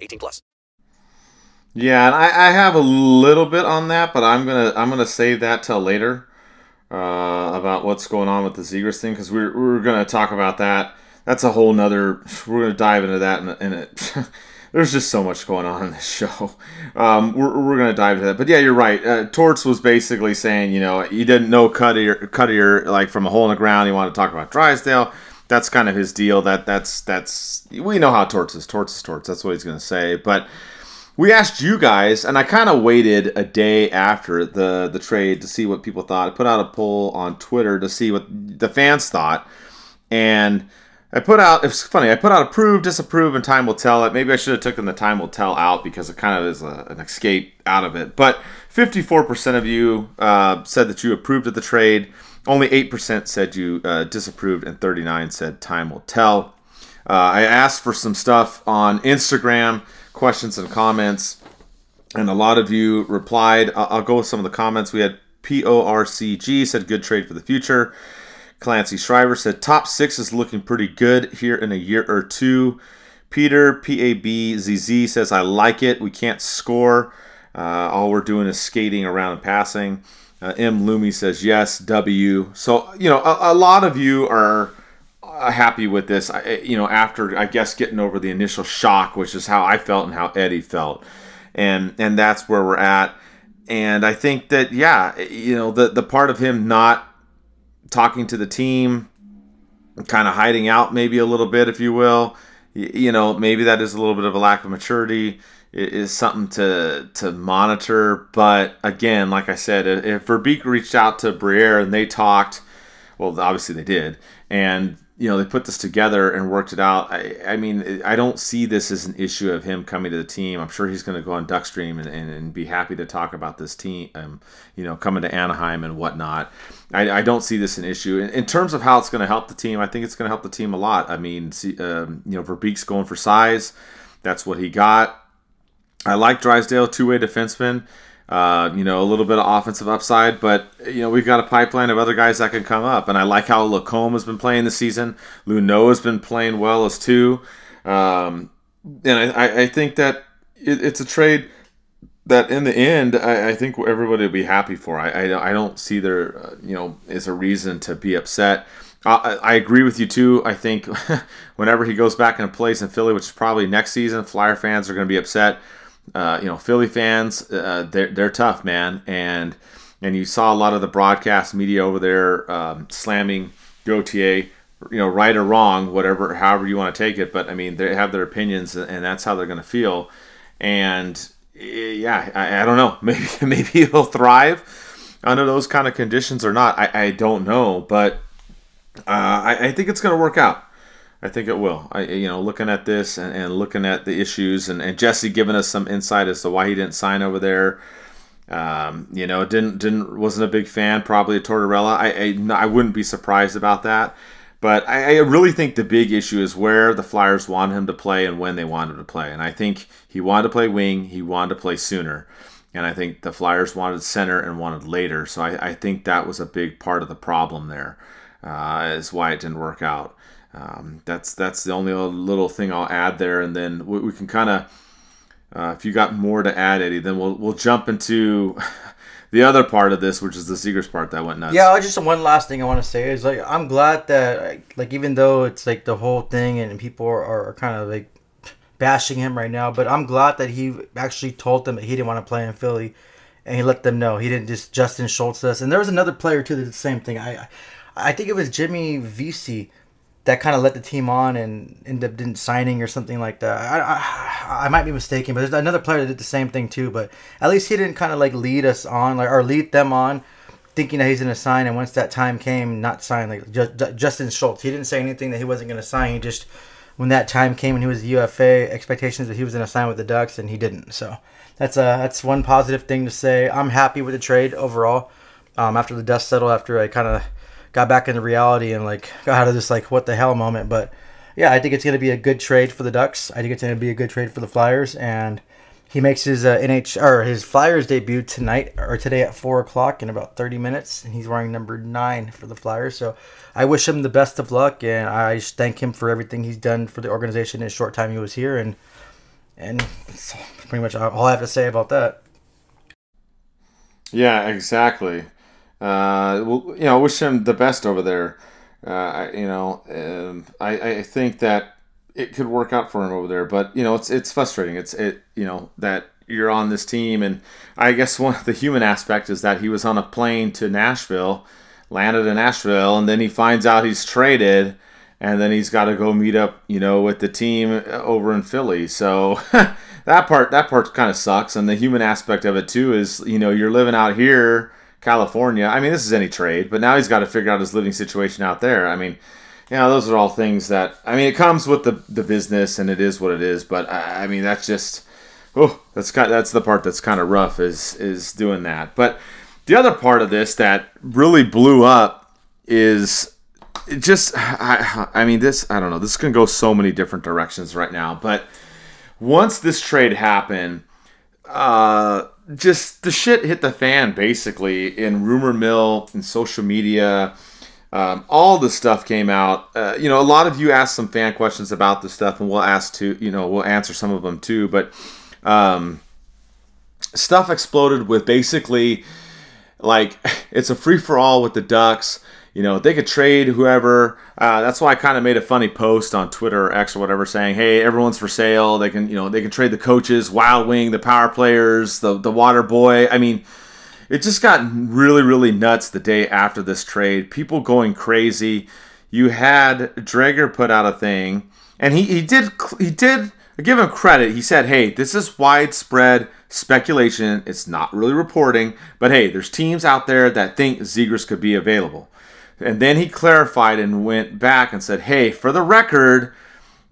18+. Yeah, and I have a little bit on that, but I'm gonna save that till later about what's going on with the Zegras thing, because we're gonna talk about that. That's a whole nother. We're gonna dive into that in it. There's just so much going on in this show. We're gonna dive into that. But yeah, you're right. Torts was basically saying, you know, he didn't know Cutter like from a hole in the ground. He wanted to talk about Drysdale. That's kind of his deal. That's we know how Torts is. Torts is Torts. That's what he's gonna say. But we asked you guys, and I kind of waited a day after the trade to see what people thought. I put out a poll on Twitter to see what the fans thought, and I put out approve, disapprove, and time will tell. It maybe I should have taken the time will tell out because it kind of is an escape out of it. But 54% of you said that you approved of the trade. Only 8% said you disapproved, and 39% said time will tell. I asked for some stuff on Instagram, questions and comments, and a lot of you replied. I'll go with some of the comments. We had PORCG said good trade for the future. Clancy Shriver said top six is looking pretty good here in a year or two. Peter PABZZ says I like it. We can't score. All we're doing is skating around and passing. M. Loomy says yes, W. So, you know, a lot of you are happy with this, after, I guess, getting over the initial shock, which is how I felt and how Eddie felt. And that's where we're at. And I think that, yeah, you know, the part of him not talking to the team, kind of hiding out maybe a little bit, if you will, you know, maybe that is a little bit of a lack of maturity. It is something to monitor, but again, like I said, if Verbeek reached out to Briere and they talked, well, obviously they did, and you know they put this together and worked it out. I mean, I don't see this as an issue of him coming to the team. I'm sure he's going to go on DuckStream and be happy to talk about this team, coming to Anaheim and whatnot. I don't see this an issue in terms of how it's going to help the team. I think it's going to help the team a lot. I mean, Verbeek's going for size. That's what he got. I like Drysdale, two-way defenseman, a little bit of offensive upside, but, you know, we've got a pipeline of other guys that can come up, and I like how Lacombe has been playing this season. Luneau has been playing well as too, and I think that it's a trade that in the end, I think everybody will be happy for. I don't see there, is a reason to be upset. I agree with you, too. I think whenever he goes back and plays in Philly, which is probably next season, Flyer fans are going to be upset. Philly fans, they're tough, man. And you saw a lot of the broadcast media over there slamming Gauthier, right or wrong, whatever, however you want to take it. But I mean, they have their opinions, and that's how they're going to feel. And yeah, I don't know. Maybe he'll thrive under those kind of conditions or not. I don't know, but I think it's going to work out. I think it will. Looking at this and looking at the issues and Jesse giving us some insight as to why he didn't sign over there. Wasn't a big fan probably of Tortorella. I wouldn't be surprised about that. But I really think the big issue is where the Flyers want him to play and when they want him to play. And I think he wanted to play wing. He wanted to play sooner. And I think the Flyers wanted center and wanted later. So I think that was a big part of the problem there, is why it didn't work out. That's the only little thing I'll add there, and then we can kind of, if you got more to add, Eddie, then we'll jump into the other part of this, which is the Zegras part that went nuts. Yeah, just one last thing I want to say is I'm glad that even though it's the whole thing and people are kind of bashing him right now, but I'm glad that he actually told them that he didn't want to play in Philly, and he let them know. He didn't just Justin Schultz us, and there was another player too that did the same thing. I think it was Jimmy Vesey that kind of let the team on and ended up didn't signing or something like that. I might be mistaken, but there's another player that did the same thing too. But at least he didn't kind of lead us on, or lead them on, thinking that he's going to sign. And once that time came, not sign. Justin Schultz, he didn't say anything that he wasn't going to sign. He just when that time came and he was UFA, expectations that he was going to sign with the Ducks, and he didn't. So that's one positive thing to say. I'm happy with the trade overall. After the dust settled, after I kind of got back into reality and like got out of this like what the hell moment. But yeah, I think it's going to be a good trade for the Ducks. I think it's going to be a good trade for the Flyers, and he makes his his Flyers debut today at 4:00 in about 30 minutes, and he's wearing number 9 for the Flyers. So I wish him the best of luck, and I thank him for everything he's done for the organization in the short time he was here, and that's pretty much all I have to say about that. Yeah, exactly. Wish him the best over there. I think that it could work out for him over there, but it's frustrating. It's that you're on this team, and I guess one of the human aspect is that he was on a plane to Nashville, landed in Nashville, and then he finds out he's traded, and then he's got to go meet up, with the team over in Philly. So that part kind of sucks, and the human aspect of it too is you're living out here, California. I mean, this is any trade, but now he's got to figure out his living situation out there. I mean. Yeah, those are all things that, it comes with the business, and it is what it is. But that's just, that's the part that's kind of rough is doing that. But the other part of this that really blew up is just, I don't know, this can go so many different directions right now. But once this trade happened, just the shit hit the fan basically in rumor mill and social media. All the stuff came out. A lot of you asked some fan questions about this stuff, and we'll ask too. We'll answer some of them too. But stuff exploded with basically like it's a free for all with the Ducks. They could trade whoever. That's why I kind of made a funny post on Twitter or X or whatever, saying, "Hey, everyone's for sale. They can they can trade the coaches, Wild Wing, the power players, the water boy." It just got really, really nuts the day after this trade. People going crazy. You had Dreger put out a thing, and he did give him credit. He said, "Hey, this is widespread speculation. It's not really reporting, but hey, there's teams out there that think Zegras could be available." And then he clarified and went back and said, "Hey, for the record,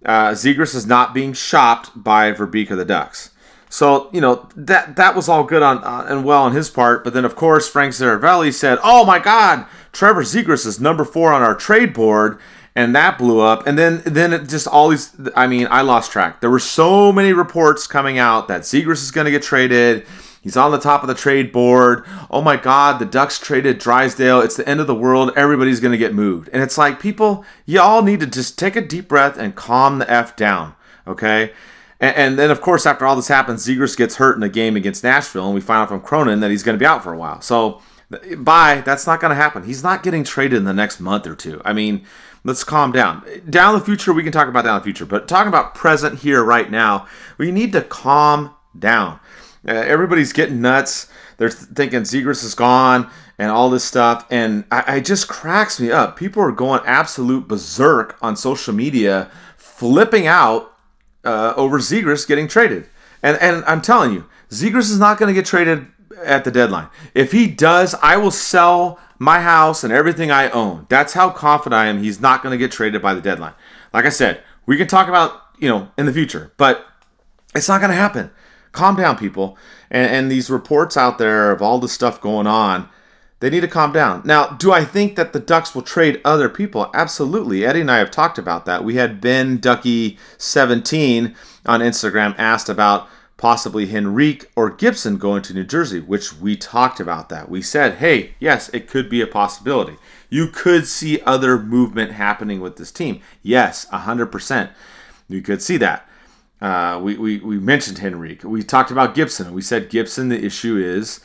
Zegras is not being shopped by Verbeek of the Ducks." So, that was all good on his part. But then, of course, Frank Zeravelli said, "Oh, my God, Trevor Zegras is number 4 on our trade board." And that blew up. And then it just all these – I lost track. There were so many reports coming out that Zegras is going to get traded. He's on the top of the trade board. Oh, my God, the Ducks traded Drysdale. It's the end of the world. Everybody's going to get moved. And it's like, people, you all need to just take a deep breath and calm the F down, okay? And then, of course, after all this happens, Zegras gets hurt in a game against Nashville, and we find out from Cronin that he's going to be out for a while. So, bye. That's not going to happen. He's not getting traded in the next month or two. Let's calm down. Down the future, we can talk about down the future. But talking about present here right now, we need to calm down. Everybody's getting nuts. They're thinking Zegras is gone and all this stuff. And it just cracks me up. People are going absolute berserk on social media, flipping out over Zegras getting traded. And I'm telling you, Zegras is not going to get traded at the deadline. If he does, I will sell my house and everything I own. That's how confident I am he's not going to get traded by the deadline. Like I said, we can talk about, in the future, but it's not going to happen. Calm down, people. And these reports out there of all the stuff going on, they need to calm down. Now, do I think that the Ducks will trade other people? Absolutely. Eddie and I have talked about that. We had Ben Ducky17 on Instagram asked about possibly Henrique or Gibson going to New Jersey, which we talked about that. We said, hey, yes, it could be a possibility. You could see other movement happening with this team. Yes, 100%. You could see that. We mentioned Henrique. We talked about Gibson. We said Gibson, the issue is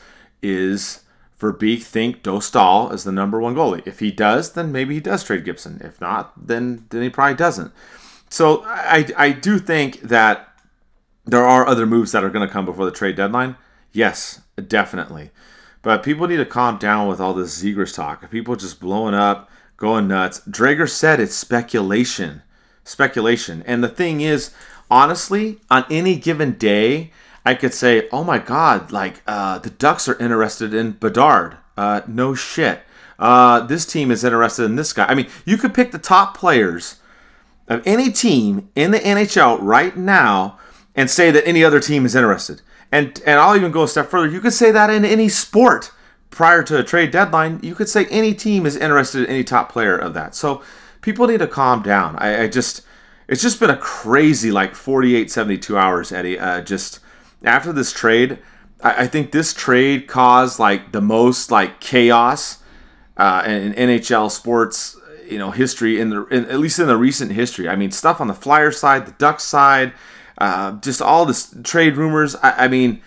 Verbeek think Dostal is the number 1 goalie. If he does, then maybe he does trade Gibson. If not, then he probably doesn't. So I do think that there are other moves that are going to come before the trade deadline. Yes, definitely. But people need to calm down with all this Zegras talk. People just blowing up, going nuts. Drager said it's speculation. Speculation. And the thing is, honestly, on any given day, I could say, oh my God, the Ducks are interested in Bedard. No shit. This team is interested in this guy. You could pick the top players of any team in the NHL right now and say that any other team is interested. And I'll even go a step further. You could say that in any sport prior to a trade deadline. You could say any team is interested in any top player of that. So people need to calm down. It's just been a crazy 48, 72 hours, Eddie. Just after this trade, I think this trade caused the most chaos in NHL sports, history at least in the recent history. I mean, stuff on the Flyers side, the Ducks side, just all this trade rumors. I mean,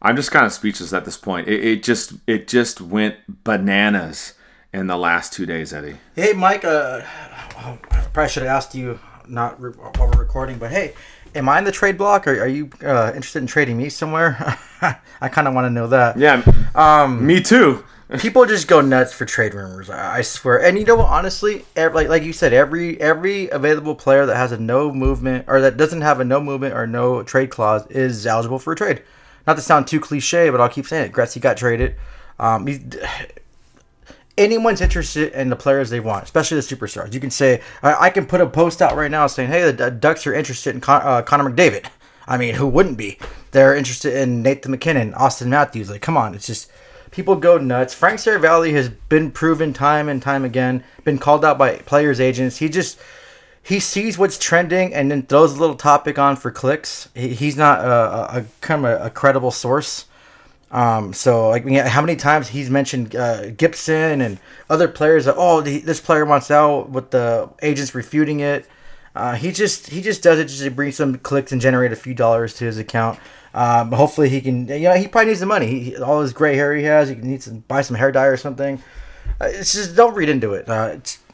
I'm just kind of speechless at this point. It just went bananas in the last 2 days, Eddie. Hey, Mike, I probably should have asked you not while we're recording, but hey, am I in the trade block? Or are you interested in trading me somewhere? I kind of want to know that. Yeah, me too. People just go nuts for trade rumors, I swear. And you know what, honestly, like you said, every available player that has a no movement or that doesn't have a no movement or no trade clause is eligible for a trade. Not to sound too cliche, but I'll keep saying it. Gretzky got traded. Anyone's interested in the players they want, especially the superstars. You can say, I can put a post out right now saying, hey, the Ducks are interested in Connor McDavid. I mean, who wouldn't be? They're interested in Nathan McKinnon, Austin Matthews. Like, come on. It's just people go nuts. Frank Saravalli has been proven time and time again, been called out by players' agents. He sees what's trending and then throws a little topic on for clicks. He's not a credible source. So, how many times he's mentioned Gibson and other players that, this player wants out with the agents refuting it. He just does it just to bring some clicks and generate a few dollars to his account. Hopefully he can, he probably needs the money. All his gray hair he has, he needs to buy some hair dye or something. It's just, don't read into it.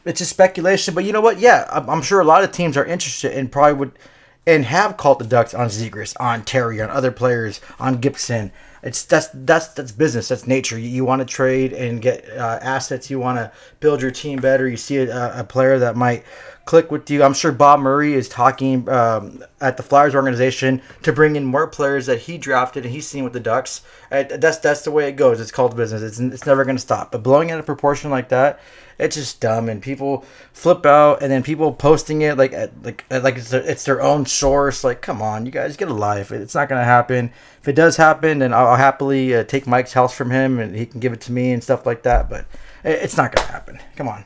It's just speculation, but you know what? Yeah, I'm sure a lot of teams are interested and probably would, and have called the Ducks on Zegras, on Terry, on other players, on Gibson. That's business. That's nature. You want to trade and get assets. You want to build your team better. You see a player that might click with you. I'm sure Bob Murray is talking at the Flyers organization to bring in more players that he drafted and he's seen with the Ducks. That's the way it goes. It's called business. It's never going to stop. But blowing it out of proportion like that, it's just dumb. And people flip out, and then people posting it like it's their own source. Like, come on, you guys, get a life. It's not going to happen. If it does happen, then I'll happily take Mike's house from him, and he can give it to me and stuff like that. But it's not going to happen. Come on.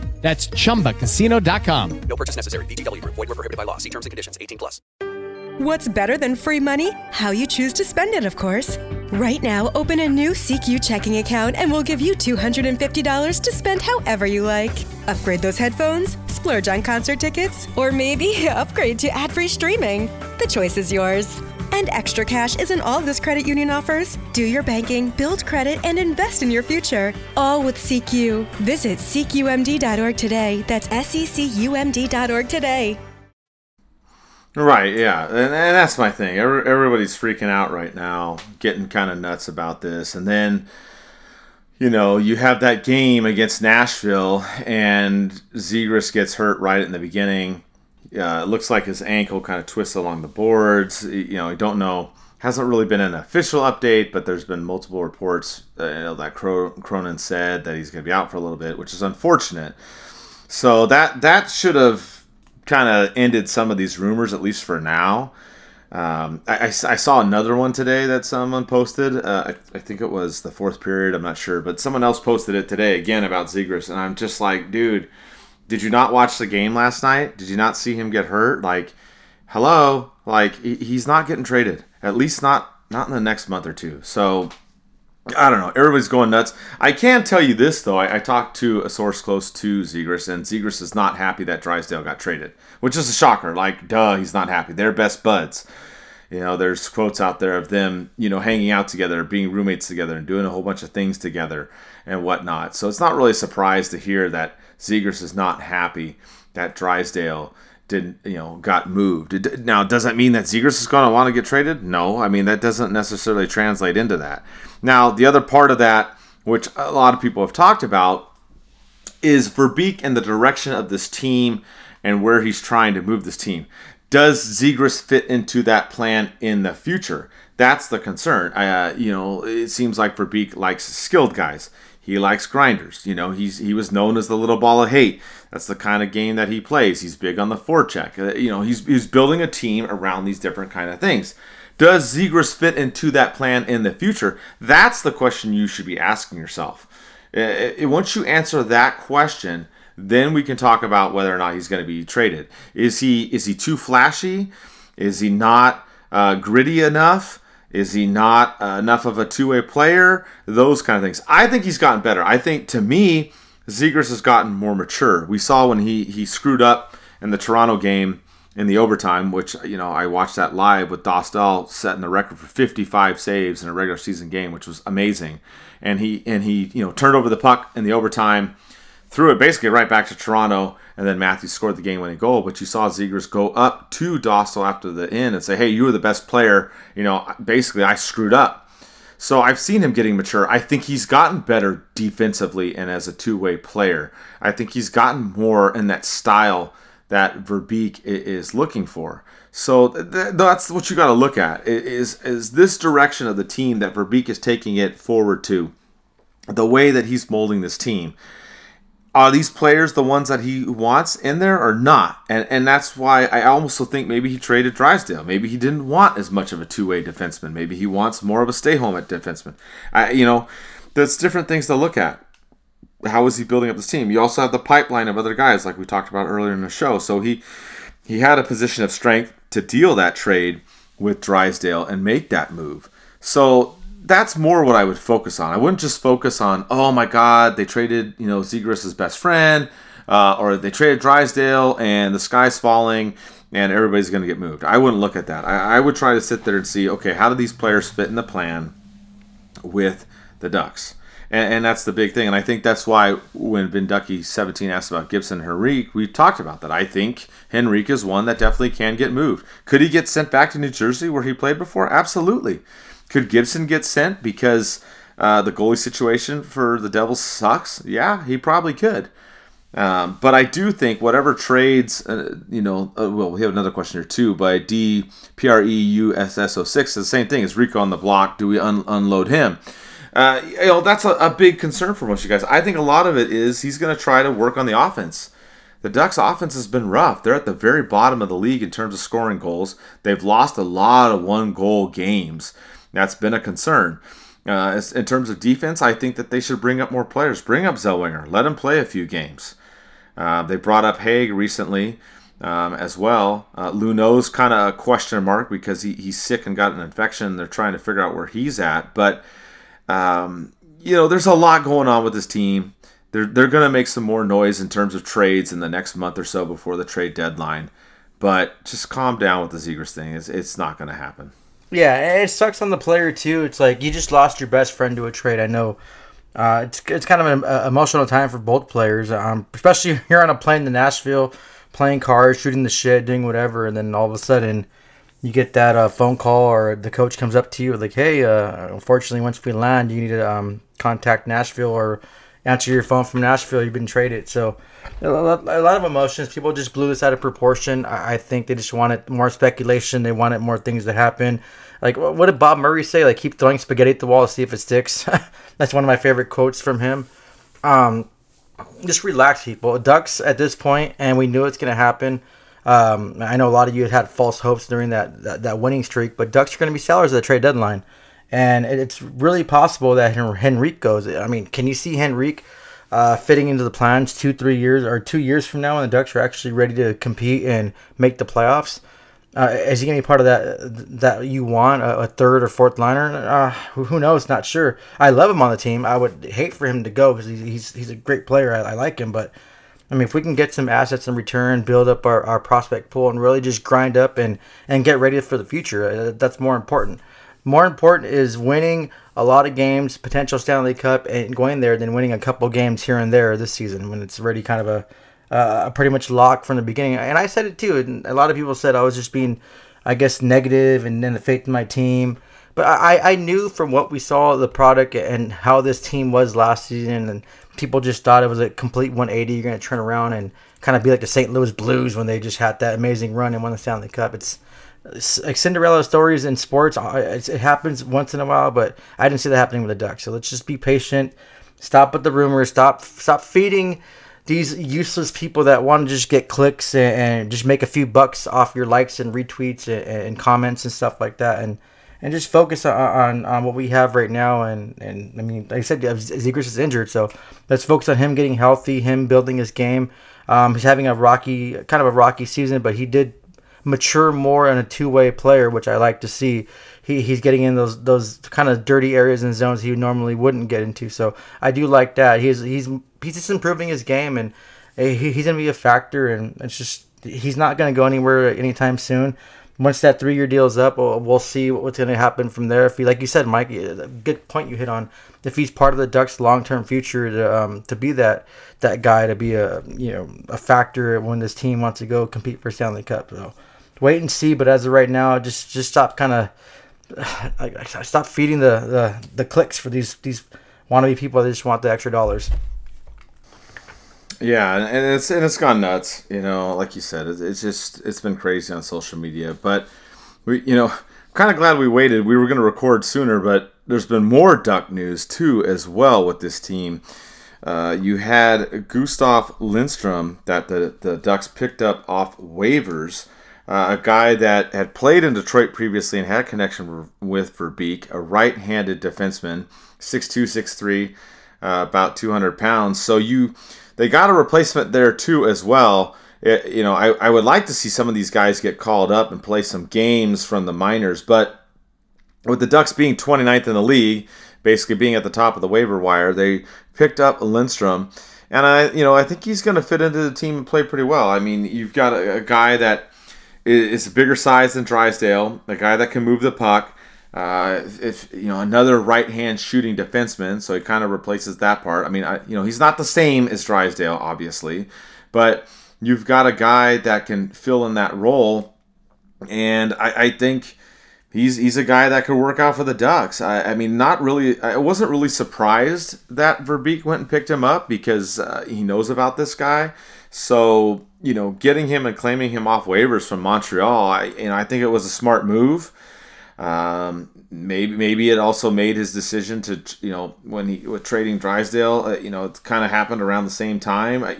That's ChumbaCasino.com. No purchase necessary. VGW Group. Void where prohibited by law. See terms and conditions. 18+. What's better than free money? How you choose to spend it, of course. Right now, open a new CQ checking account and we'll give you $250 to spend however you like. Upgrade those headphones, splurge on concert tickets, or maybe upgrade to ad-free streaming. The choice is yours. And extra cash isn't all this credit union offers. Do your banking, build credit, and invest in your future. All with CQ. Visit CQMD.org today. That's SECUMD.org today. Right, yeah. And that's my thing. Everybody's freaking out right now, getting kind of nuts about this. And then, you have that game against Nashville, and Zegras gets hurt right in the beginning. It looks like his ankle kind of twists along the boards. I don't know. Hasn't really been an official update, but there's been multiple reports that Cronin said that he's going to be out for a little bit, which is unfortunate. So that should have kind of ended some of these rumors, at least for now. I saw another one today that someone posted. I think it was the fourth period. I'm not sure. But someone else posted it today again about Zegras. And I'm just like, dude, did you not watch the game last night? Did you not see him get hurt? Hello? He's not getting traded. At least not in the next month or two. So, I don't know. Everybody's going nuts. I can tell you this, though. I talked to a source close to Zegras, and Zegras is not happy that Drysdale got traded, which is a shocker. Duh, he's not happy. They're best buds. There's quotes out there of them, hanging out together, being roommates together, and doing a whole bunch of things together and whatnot. So, it's not really a surprise to hear that Zegras is not happy that Drysdale got moved. Now, does that mean that Zegras is going to want to get traded? No. I mean, that doesn't necessarily translate into that. Now, the other part of that, which a lot of people have talked about, is Verbeek and the direction of this team and where he's trying to move this team. Does Zegras fit into that plan in the future? That's the concern. It seems like Verbeek likes skilled guys. He likes grinders. He was known as the little ball of hate. That's the kind of game that he plays. He's big on the forecheck. He's building a team around these different kind of things. Does Zegras fit into that plan in the future? That's the question you should be asking yourself. Once you answer that question, then we can talk about whether or not he's going to be traded. Is he too flashy? Is he not gritty enough? Is he not enough of a two-way player? Those kind of things. I think he's gotten better. I think, to me, Zegras has gotten more mature. We saw when he screwed up in the Toronto game in the overtime, which, I watched that live with Dostal setting the record for 55 saves in a regular season game, which was amazing. And he turned over the puck in the overtime, threw it basically right back to Toronto, and then Matthews scored the game-winning goal. But you saw Zegras go up to Dostal after the end and say, hey, you were the best player. Basically, I screwed up. So I've seen him getting mature. I think he's gotten better defensively and as a two-way player. I think he's gotten more in that style that Verbeek is looking for. So that's what you got to look at, is this direction of the team that Verbeek is taking it forward to, the way that he's molding this team. Are these players the ones that he wants in there or not? And that's why I also think maybe he traded Drysdale. Maybe he didn't want as much of a two-way defenseman. Maybe he wants more of a stay-home at defenseman. There's different things to look at. How is he building up this team? You also have the pipeline of other guys, like we talked about earlier in the show. So he had a position of strength to deal that trade with Drysdale and make that move. So that's more what I would focus on. I wouldn't just focus on, oh my God, they traded, Zegras' best friend, or they traded Drysdale and the sky's falling and everybody's going to get moved. I wouldn't look at that. I would try to sit there and see, okay, how do these players fit in the plan with the Ducks? And that's the big thing. And I think that's why when Vinducky17 asked about Gibson Henrique, we talked about that. I think Henrique is one that definitely can get moved. Could he get sent back to New Jersey where he played before? Absolutely. Could Gibson get sent because the goalie situation for the Devils sucks? Yeah, he probably could. But I do think whatever trades, we have another question here too by DPREUSS06. The same thing. Is Rico on the block? Do we unload him? That's a big concern for most of you guys. I think a lot of it is he's going to try to work on the offense. The Ducks' offense has been rough. They're at the very bottom of the league in terms of scoring goals. They've lost a lot of one-goal games. That's been a concern. In terms of defense, I think that they should bring up more players. Bring up Zellweger. Let him play a few games. They brought up Haig recently as well. Luneau's kind of a question mark because he's sick and got an infection. They're trying to figure out where he's at. But, there's a lot going on with this team. They're going to make some more noise in terms of trades in the next month or so before the trade deadline. But just calm down with the Zegras thing. It's not going to happen. Yeah, it sucks on the player, too. It's like you just lost your best friend to a trade. I know it's kind of an emotional time for both players, especially if you're on a plane to Nashville, playing cards, shooting the shit, doing whatever, and then all of a sudden you get that phone call or the coach comes up to you like, hey, unfortunately, once we land, you need to contact Nashville or answer your phone from Nashville. You've been traded. So a lot of emotions. People just blew this out of proportion. I think they just wanted more speculation. They wanted more things to happen. Like, what did Bob Murray say? Like, keep throwing spaghetti at the wall to see if it sticks. That's one of my favorite quotes from him. Just relax, people. Ducks at this point, and we knew it's going to happen. I know a lot of you had false hopes during that winning streak, but Ducks are going to be sellers at the trade deadline. And it's really possible that Henrique goes. I mean, can you see Henrique fitting into the plans 2-3 years or 2 years from now when the Ducks are actually ready to compete and make the playoffs? Is he going to be part of that you want, a third or fourth liner? Who knows? Not sure. I love him on the team. I would hate for him to go because he's a great player. I like him. But, I mean, if we can get some assets in return, build up our prospect pool, and really just grind up and get ready for the future, that's more important. More important is winning a lot of games, potential Stanley Cup, and going there than winning a couple games here and there this season when it's already kind of a a pretty much lock from the beginning. And I said it too. And a lot of people said I was just being, I guess, negative and then affecting my team. But I knew from what we saw the product and how this team was last season, and people just thought it was a complete 180. You're going to turn around and kind of be like the St. Louis Blues when they just had that amazing run and won the Stanley Cup. It's like Cinderella stories in sports. It happens once in a while, but I didn't see that happening with the Ducks. So let's just be patient. Stop with the rumors. Stop feeding these useless people that want to just get clicks and just make a few bucks off your likes and retweets and comments and stuff like that. And just focus on what we have right now. And I mean, like I said, Zegras is injured, so let's focus on him getting healthy, him building his game. He's having a rocky season, but he did mature more in a two-way player, which I like to see. He's getting in those kind of dirty areas and zones he normally wouldn't get into. So I do like that. He's just improving his game, and he's going to be a factor. And it's just he's not going to go anywhere anytime soon. Once that 3-year deal is up, we'll see what's going to happen from there. If he, like you said, Mike, good point you hit on. If he's part of the Ducks' long-term future to be that guy, to be a factor when this team wants to go compete for Stanley Cup. So wait and see. But as of right now, just stop stop feeding the clicks for these wannabe people that just want the extra dollars. Yeah, and it's gone nuts, like you said. It's been crazy on social media. But we, kind of glad we waited. We were going to record sooner, but there's been more Duck news too as well with this team. You had Gustav Lindstrom that the Ducks picked up off waivers, a guy that had played in Detroit previously and had a connection with Verbeek, a right-handed defenseman, 6'2", 6'3", about 200 pounds. So they got a replacement there too as well. I would like to see some of these guys get called up and play some games from the minors. But with the Ducks being 29th in the league, basically being at the top of the waiver wire, they picked up Lindstrom. And I think he's going to fit into the team and play pretty well. I mean, you've got a guy that is a bigger size than Drysdale, a guy that can move the puck. Another right-hand shooting defenseman, so he kind of replaces that part. I mean, he's not the same as Drysdale, obviously, but you've got a guy that can fill in that role, and I think he's a guy that could work out for the Ducks. I wasn't really surprised that Verbeek went and picked him up because he knows about this guy. So getting him and claiming him off waivers from Montreal, I think it was a smart move. Maybe it also made his decision to, when he was trading Drysdale, it kind of happened around the same time. I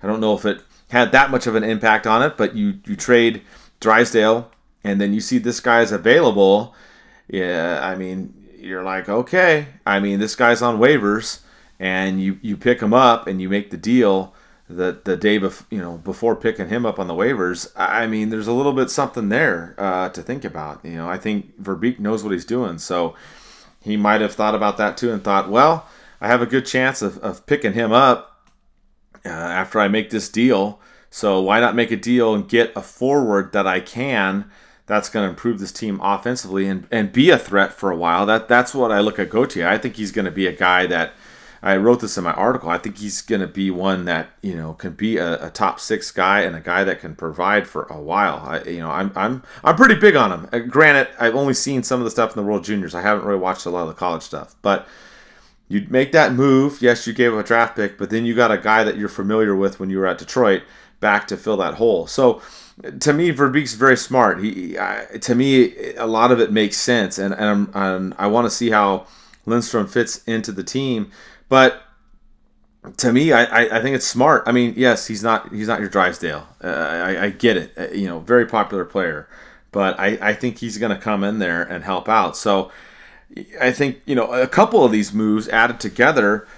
don't know if it had that much of an impact on it, but you trade Drysdale and then you see this guy's available. Yeah. I mean, you're like, okay, I mean, this guy's on waivers and you pick him up and you make the deal the day before picking him up on the waivers. I mean, there's a little bit something there to think about. I think Verbeek knows what he's doing, so he might have thought about that too and thought, well, I have a good chance of picking him up after I make this deal, so why not make a deal and get a forward that I can that's going to improve this team offensively and be a threat for a while. That's what I look at Gauthier. I think he's going to be a guy that, I wrote this in my article, I think he's going to be one that, can be a top six guy and a guy that can provide for a while. I'm pretty big on him. Granted, I've only seen some of the stuff in the World Juniors. I haven't really watched a lot of the college stuff. But you'd make that move. Yes, you gave up a draft pick, but then you got a guy that you're familiar with when you were at Detroit back to fill that hole. So to me, Verbeek's very smart. To me, a lot of it makes sense, and I want to see how Lindstrom fits into the team. But to me, I think it's smart. I mean, yes, he's not your Drysdale. I get it. Very popular player. But I think he's going to come in there and help out. So I think, a couple of these moves added together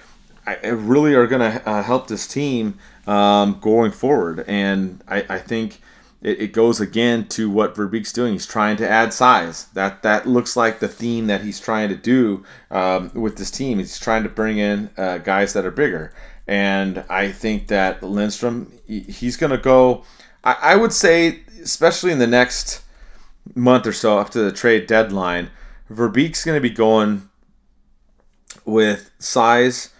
really are going to help this team going forward. And I think it goes again to what Verbeek's doing. He's trying to add size. That looks like the theme that he's trying to do with this team. He's trying to bring in guys that are bigger. And I think that Lindstrom, he's going to go, I would say, especially in the next month or so after the trade deadline, Verbeek's going to be going with size,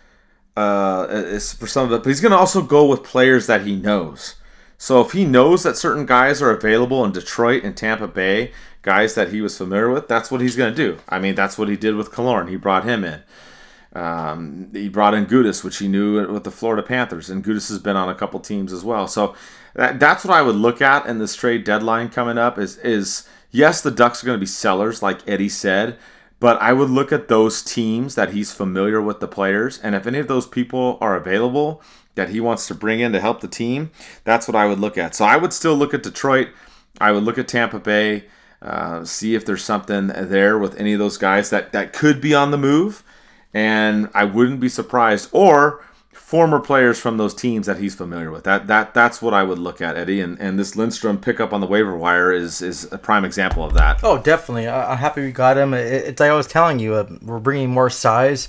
for some of it, but he's going to also go with players that he knows. So if he knows that certain guys are available in Detroit and Tampa Bay, guys that he was familiar with, that's what he's going to do. I mean, that's what he did with Killorn. He brought him in. He brought in Gudas, which he knew with the Florida Panthers, and Gudas has been on a couple teams as well. So that's what I would look at in this trade deadline coming up is yes, the Ducks are going to be sellers, like Eddie said, but I would look at those teams that he's familiar with the players, and if any of those people are available that he wants to bring in to help the team, that's what I would look at. So I would still look at Detroit. I would look at Tampa Bay, see if there's something there with any of those guys that could be on the move, and I wouldn't be surprised. Or former players from those teams that he's familiar with. That's what I would look at, Eddie. And this Lindstrom pickup on the waiver wire is a prime example of that. Oh, definitely. I'm happy we got him. It's like I was telling you, we're bringing more size.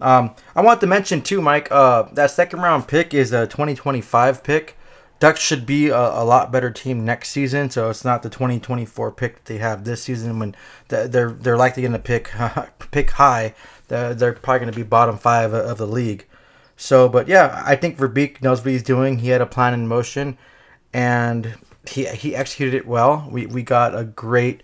I want to mention too, Mike, that second round pick is a 2025 pick. Ducks should be a lot better team next season, so it's not the 2024 pick that they have this season when they're likely going to pick high. They're probably going to be bottom five of the league. So, but yeah, I think Verbeek knows what he's doing. He had a plan in motion, and he executed it well. We got a great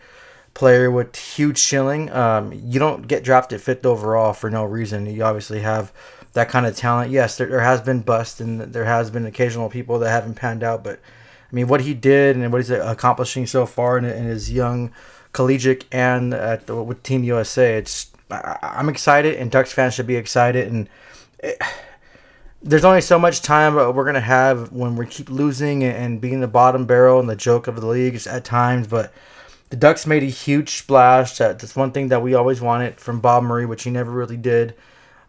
player with huge ceiling. You don't get drafted 5th overall for no reason. You obviously have that kind of talent. Yes, there has been busts, and there has been occasional people that haven't panned out. But I mean, what he did and what he's accomplishing so far in his young collegiate and with Team USA, I'm excited, and Ducks fans should be excited. And there's only so much time we're going to have when we keep losing and being the bottom barrel and the joke of the league at times. But the Ducks made a huge splash. That's one thing that we always wanted from Bob Murray, which he never really did.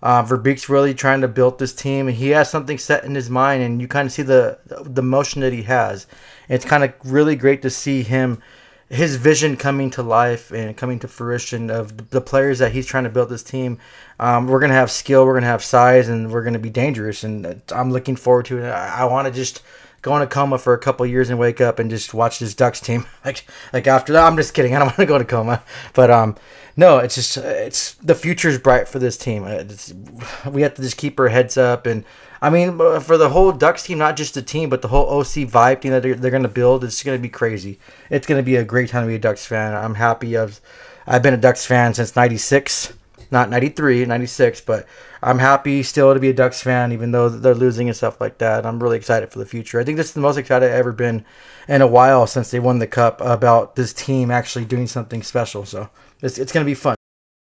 Verbeek's really trying to build this team, and he has something set in his mind, and you kind of see the motion that he has. And it's kind of really great to see his vision coming to life and coming to fruition of the players that he's trying to build this team. We're going to have skill, we're going to have size, and we're going to be dangerous, and I'm looking forward to it. I want to just go in a coma for a couple years and wake up and just watch this Ducks team. Like after that, I'm just kidding. I don't want to go in a coma. But no, it's the future's bright for this team. We have to just keep our heads up. And I mean, for the whole Ducks team, not just the team, but the whole OC vibe team that they're going to build, it's going to be crazy. It's going to be a great time to be a Ducks fan. I'm happy. I've been a Ducks fan since 96. Not 93, 96, but I'm happy still to be a Ducks fan, even though they're losing and stuff like that. I'm really excited for the future. I think this is the most excited I've ever been in a while since they won the Cup about this team actually doing something special. So it's going to be fun.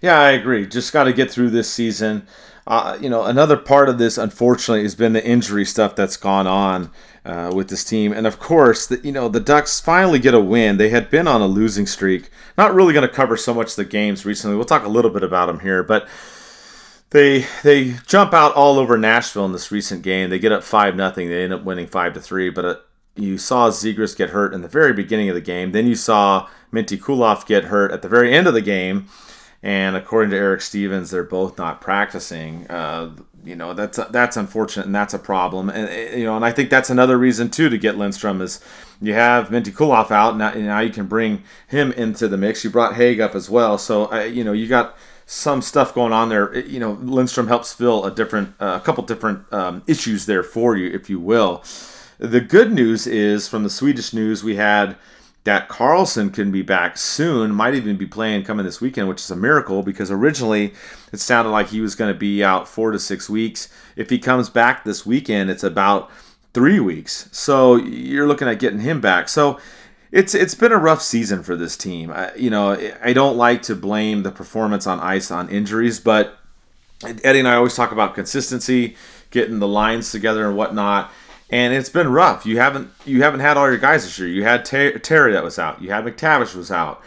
Yeah, I agree. Just got to get through this season. Another part of this, unfortunately, has been the injury stuff that's gone on with this team. And, of course, the Ducks finally get a win. They had been on a losing streak. Not really going to cover so much the games recently. We'll talk a little bit about them here, but They jump out all over Nashville in this recent game. They get up 5-0. They end up winning 5-3. But you saw Zegras get hurt in the very beginning of the game. Then you saw Mintyukov get hurt at the very end of the game. And according to Eric Stevens, they're both not practicing. That's unfortunate, and that's a problem. And and I think that's another reason too to get Lindstrom is you have Mintyukov out now. You can bring him into the mix. You brought Haig up as well. So you got some stuff going on there. Lindstrom helps fill a couple different issues there for you, if you will. The good news is from the Swedish news we had that Carlson can be back soon, might even be playing coming this weekend, which is a miracle because originally it sounded like he was going to be out 4 to 6 weeks. If he comes back this weekend, it's about 3 weeks. So you're looking at getting him back. So it's been a rough season for this team. I don't like to blame the performance on ice on injuries, but Eddie and I always talk about consistency, getting the lines together and whatnot. And it's been rough. You haven't had all your guys this year. You had Terry that was out. You had McTavish was out.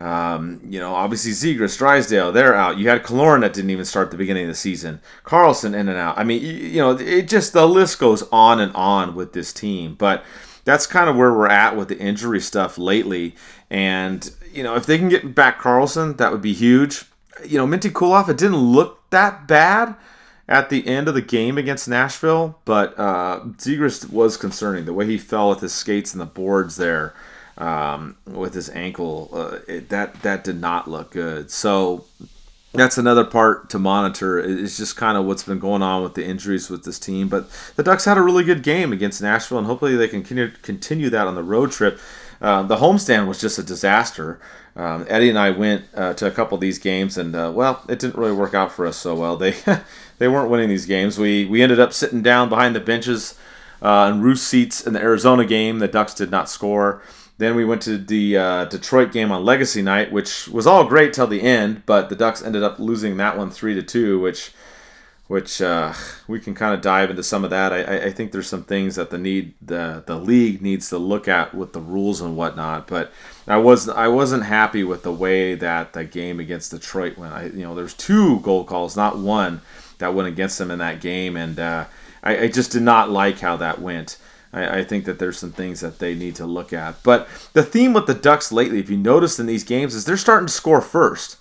Obviously Zegras, Drysdale, they're out. You had Kaloran that didn't even start the beginning of the season. Carlson in and out. I mean, it just the list goes on and on with this team. But that's kind of where we're at with the injury stuff lately. And if they can get back Carlson, that would be huge. Mintyukov, it didn't look that bad at the end of the game against Nashville, but Zegras was concerning. The way he fell with his skates and the boards there with his ankle, that did not look good. So that's another part to monitor. It's just kind of what's been going on with the injuries with this team. But the Ducks had a really good game against Nashville, and hopefully they can continue that on the road trip. The homestand was just a disaster. Eddie and I went to a couple of these games, and, it didn't really work out for us so well. They weren't winning these games. We ended up sitting down behind the benches and roof seats in the Arizona game. The Ducks did not score. Then we went to the Detroit game on Legacy Night, which was all great till the end, but the Ducks ended up losing that one 3-2, which we can kind of dive into some of that. I think there's some things that the league needs to look at with the rules and whatnot. But I wasn't happy with the way that the game against Detroit went. There's 2 goal calls, not one, that went against them in that game, and I just did not like how that went. I think that there's some things that they need to look at. But the theme with the Ducks lately, if you notice in these games, is they're starting to score first.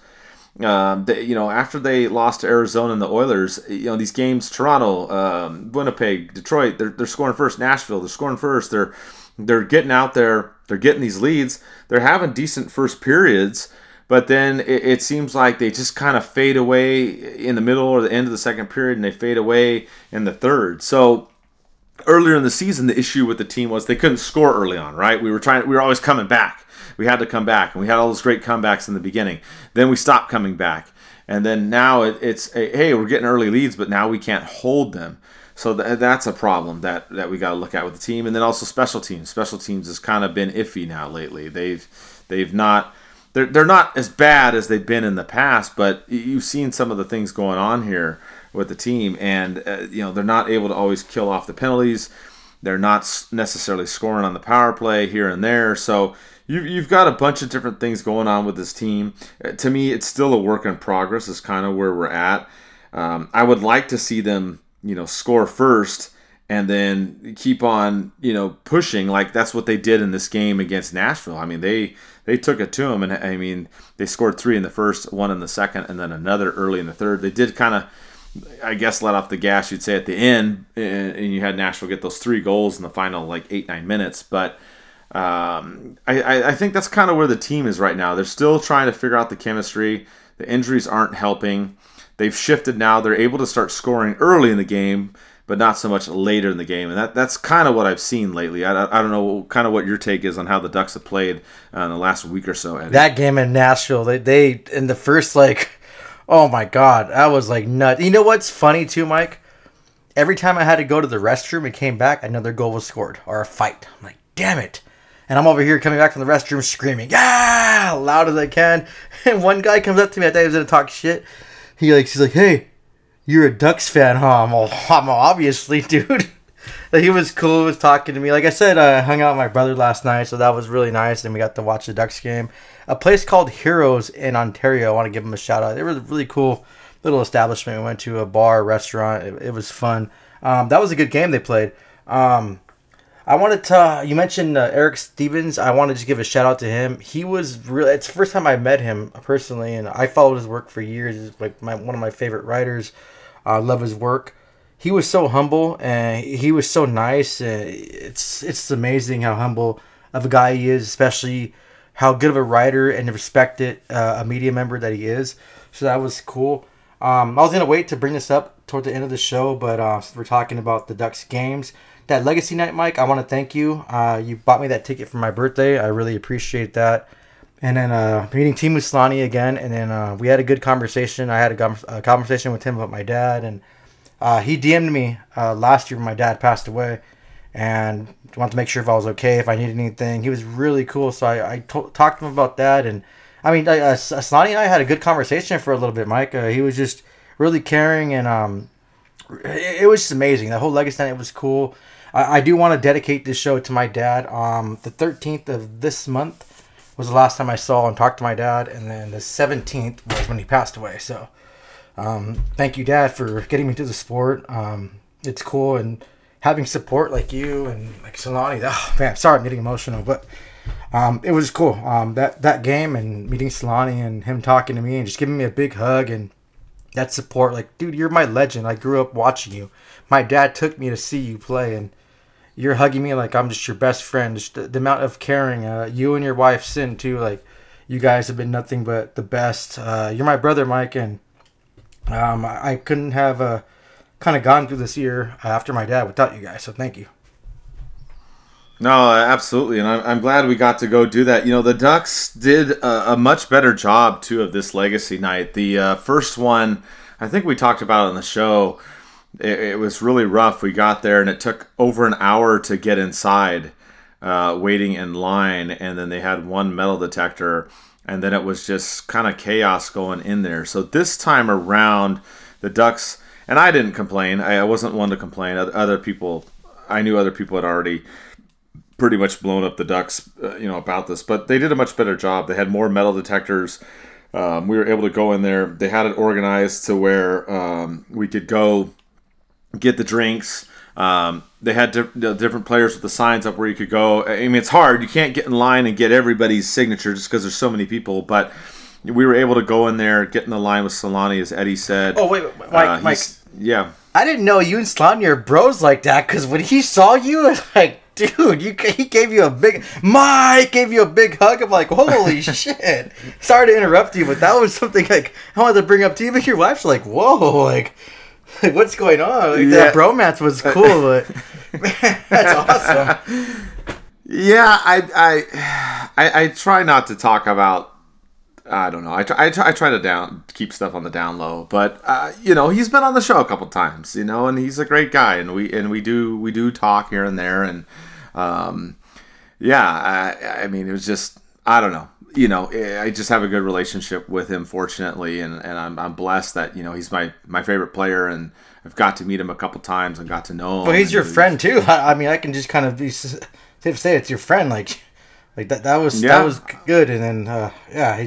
After they lost to Arizona and the Oilers, these games, Toronto, Winnipeg, Detroit, they're scoring first. Nashville, they're scoring first. They're getting out there. They're getting these leads. They're having decent first periods. But then it seems like they just kind of fade away in the middle or the end of the second period, and they fade away in the third. So earlier in the season, the issue with the team was they couldn't score early on, right? We were always coming back. We had to come back, and we had all those great comebacks in the beginning. Then we stopped coming back. And then now hey, we're getting early leads, but now we can't hold them. So that's a problem that we got to look at with the team. And then also special teams. Special teams has kind of been iffy now lately. They've not... They're not as bad as they've been in the past, but you've seen some of the things going on here with the team, and they're not able to always kill off the penalties. They're not necessarily scoring on the power play here and there. So you've got a bunch of different things going on with this team. To me, it's still a work in progress. Is kind of where we're at. I would like to see them, score first and then keep on, pushing. Like that's what they did in this game against Nashville. I mean, they took it to them, and I mean, they scored 3 in the first, 1 in the second, and then another early in the third. They did kind of, I guess, let off the gas, you'd say, at the end, and you had Nashville get those 3 goals in the final, 8-9 minutes. But I think that's kind of where the team is right now. They're still trying to figure out the chemistry. The injuries aren't helping. They've shifted now. They're able to start scoring early in the game, but not so much later in the game. And that's kind of what I've seen lately. I don't know kind of what your take is on how the Ducks have played in the last week or so, Eddie. That game in Nashville, they in the first, oh my God, I was nuts. You know what's funny too, Mike? Every time I had to go to the restroom and came back, another goal was scored or a fight. I'm like, damn it. And I'm over here coming back from the restroom screaming, yeah, loud as I can. And one guy comes up to me, I thought he was going to talk shit. He's like, hey, you're a Ducks fan, huh? I'm obviously, dude. He was cool. He was talking to me. Like I said, I hung out with my brother last night, so that was really nice, and we got to watch the Ducks game. A place called Heroes in Ontario. I want to give them a shout-out. They were a really cool little establishment. We went to a bar, restaurant. It was fun. That was a good game they played. I wanted to... You mentioned Eric Stevens. I wanted to give a shout-out to him. He was really... It's the first time I met him personally, and I followed his work for years. He's one of my favorite writers. I love his work. He was so humble, and he was so nice. It's amazing how humble of a guy he is, especially how good of a writer and respected a media member that he is. So that was cool. I was going to wait to bring this up toward the end of the show, but we're talking about the Ducks games. That Legacy Night, Mike, I want to thank you. You bought me that ticket for my birthday. I really appreciate that. And then meeting Teemu Selänne again, and then we had a good conversation. I had a conversation with him about my dad, and he DM'd me last year when my dad passed away and wanted to make sure if I was okay, if I needed anything. He was really cool, so I talked to him about that. And I mean, Selänne and I had a good conversation for a little bit, Mike. He was just really caring, and it was just amazing. The whole Legacy Night was cool. I do want to dedicate this show to my dad. The 13th of this month was the last time I saw and talked to my dad, and then the 17th was when he passed away. So thank you, Dad, for getting me to the sport. It's cool, and having support like you and like Selänne. Oh, man, sorry, I'm getting emotional, but it was cool. That game and meeting Selänne and him talking to me and just giving me a big hug and that support. Like, dude, you're my legend. I grew up watching you. My dad took me to see you play, and you're hugging me like I'm just your best friend. Just the amount of caring. You and your wife, Sin, too. Like, you guys have been nothing but the best. You're my brother, Mike, and I couldn't have kind of gone through this year after my dad without you guys, so thank you. No, absolutely, and I'm glad we got to go do that. You know, the Ducks did a much better job, too, of this Legacy Night. The first one, I think we talked about on the show, it was really rough. We got there, and it took over an hour to get inside, waiting in line, and then they had one metal detector, and then it was just kind of chaos going in there. So this time around, the Ducks, and I didn't complain. I wasn't one to complain. Other people, I knew other people had already pretty much blown up the Ducks, about this. But they did a much better job. They had more metal detectors. We were able to go in there. They had it organized to where we could go get the drinks. They had different players with the signs up where you could go. I mean, it's hard. You can't get in line and get everybody's signature just because there's so many people. But we were able to go in there, get in the line with Selänne, as Eddie said. Oh, wait, Mike. Yeah. I didn't know you and Selänne are bros like that, because when he saw you, it's like, dude, he gave you a big... Mike gave you a big hug. I'm like, holy shit. Sorry to interrupt you, but that was something like I wanted to bring up to you. But your wife's like, whoa, like what's going on? Like, yeah. That bromance was cool, but man, that's awesome. Yeah, I try not to talk about... I don't know. I try to keep stuff on the down low, but he's been on the show a couple times, and he's a great guy, and we do talk here and there, and I mean, it was just, I don't know, I just have a good relationship with him, fortunately, and I'm blessed that he's my favorite player, and I've got to meet him a couple times and got to know him. But he's your friend too. I mean, I can just kind of say it's your friend, like. Like that was good, and then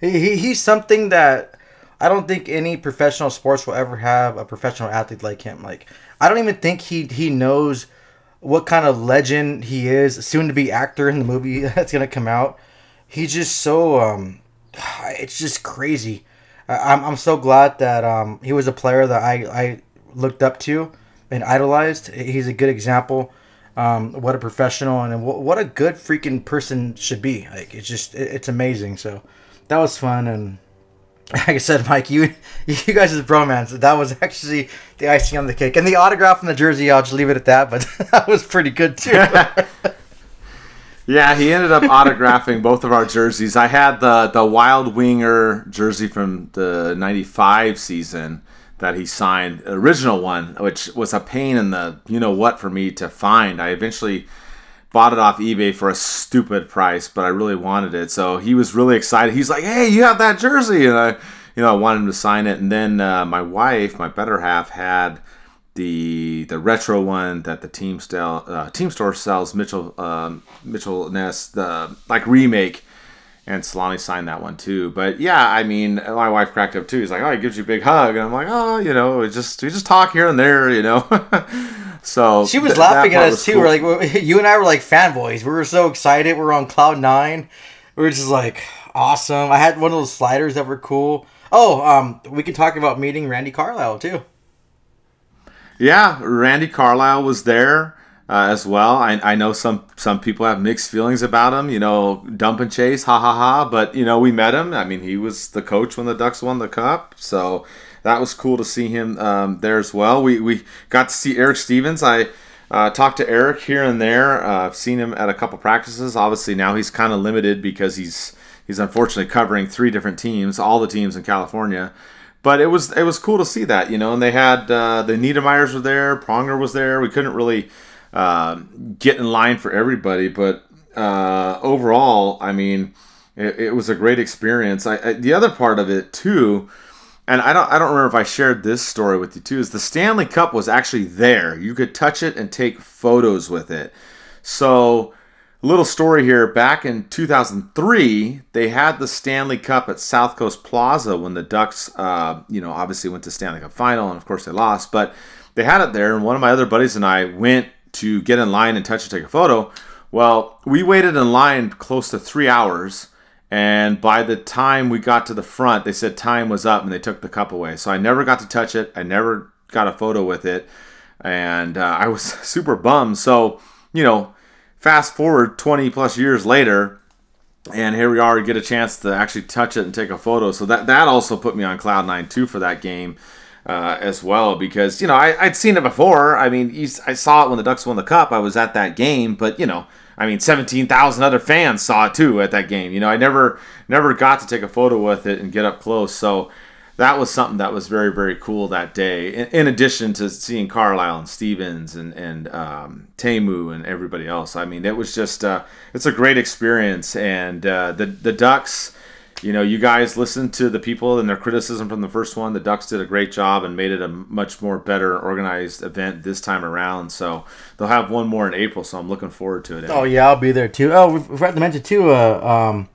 he's something that I don't think any professional sports will ever have a professional athlete like him. Like, I don't even think he knows what kind of legend he is, soon to be actor in the movie that's gonna come out. He's just so it's just crazy. I'm so glad that he was a player that I looked up to and idolized. He's a good example. What a professional and what a good freaking person should be. Like, it's just, it's amazing. So that was fun. And like I said, Mike, you guys' bromance, that was actually the icing on the cake. And the autograph on the jersey, I'll just leave it at that. But that was pretty good too. Yeah, he ended up autographing both of our jerseys. I had the Wild Winger jersey from the 95 season that he signed, the original one, which was a pain in the you-know-what for me to find. I eventually bought it off eBay for a stupid price, but I really wanted it. So he was really excited. He's like, hey, you have that jersey. And I wanted him to sign it. And then my wife, my better half, had the retro one that the team store sells, Mitchell Ness, the remake. And Selänne signed that one too. But yeah, I mean, my wife cracked up too. He's like, oh, he gives you a big hug. And I'm like, oh, we just talk here and there, So she was laughing at us too. Cool. We're like, you and I were like fanboys. We were so excited. We were on cloud nine. We were just like, awesome. I had one of those sliders that were cool. Oh, we could talk about meeting Randy Carlyle too. Yeah, Randy Carlyle was there. As well, I know some people have mixed feelings about him. Dump and chase, ha ha ha. But we met him. I mean, he was the coach when the Ducks won the Cup. So that was cool to see him there as well. We got to see Eric Stevens. I talked to Eric here and there. I've seen him at a couple practices. Obviously now he's kind of limited because he's unfortunately covering three different teams, all the teams in California. But it was cool to see that, you know. And they had the Niedermeyers were there, Pronger was there. We couldn't really get in line for everybody, but overall, I mean, it was a great experience. I the other part of it too, and I don't remember if I shared this story with you too, is the Stanley Cup was actually there. You could touch it and take photos with it. So, little story here. Back in 2003, they had the Stanley Cup at South Coast Plaza when the Ducks, obviously went to Stanley Cup final, and of course they lost. But they had it there, and one of my other buddies and I went to get in line and touch and take a photo. Well, we waited in line close to 3 hours, and by the time we got to the front, they said time was up, and they took the cup away. So I never got to touch it. I never got a photo with it, and I was super bummed. So, you know, fast forward 20 plus years later, and here we are. We get a chance to actually touch it and take a photo. So that also put me on cloud nine too for that game as well, because, you know, I'd seen it before. I mean, I saw it when the Ducks won the Cup. I was at that game, but, you know, I mean, 17,000 other fans saw it too at that game. You know, I never got to take a photo with it and get up close. So that was something that was very, very cool that day, in addition to seeing Carlisle and Stevens and Teemu and everybody else. I mean, it was just it's a great experience. And the Ducks, you know, you guys listened to the people and their criticism from the first one. The Ducks did a great job and made it a much more better organized event this time around. So they'll have one more in April, so I'm looking forward to it. Oh, yeah, I'll be there, too. Oh, we forgot to mention, too, the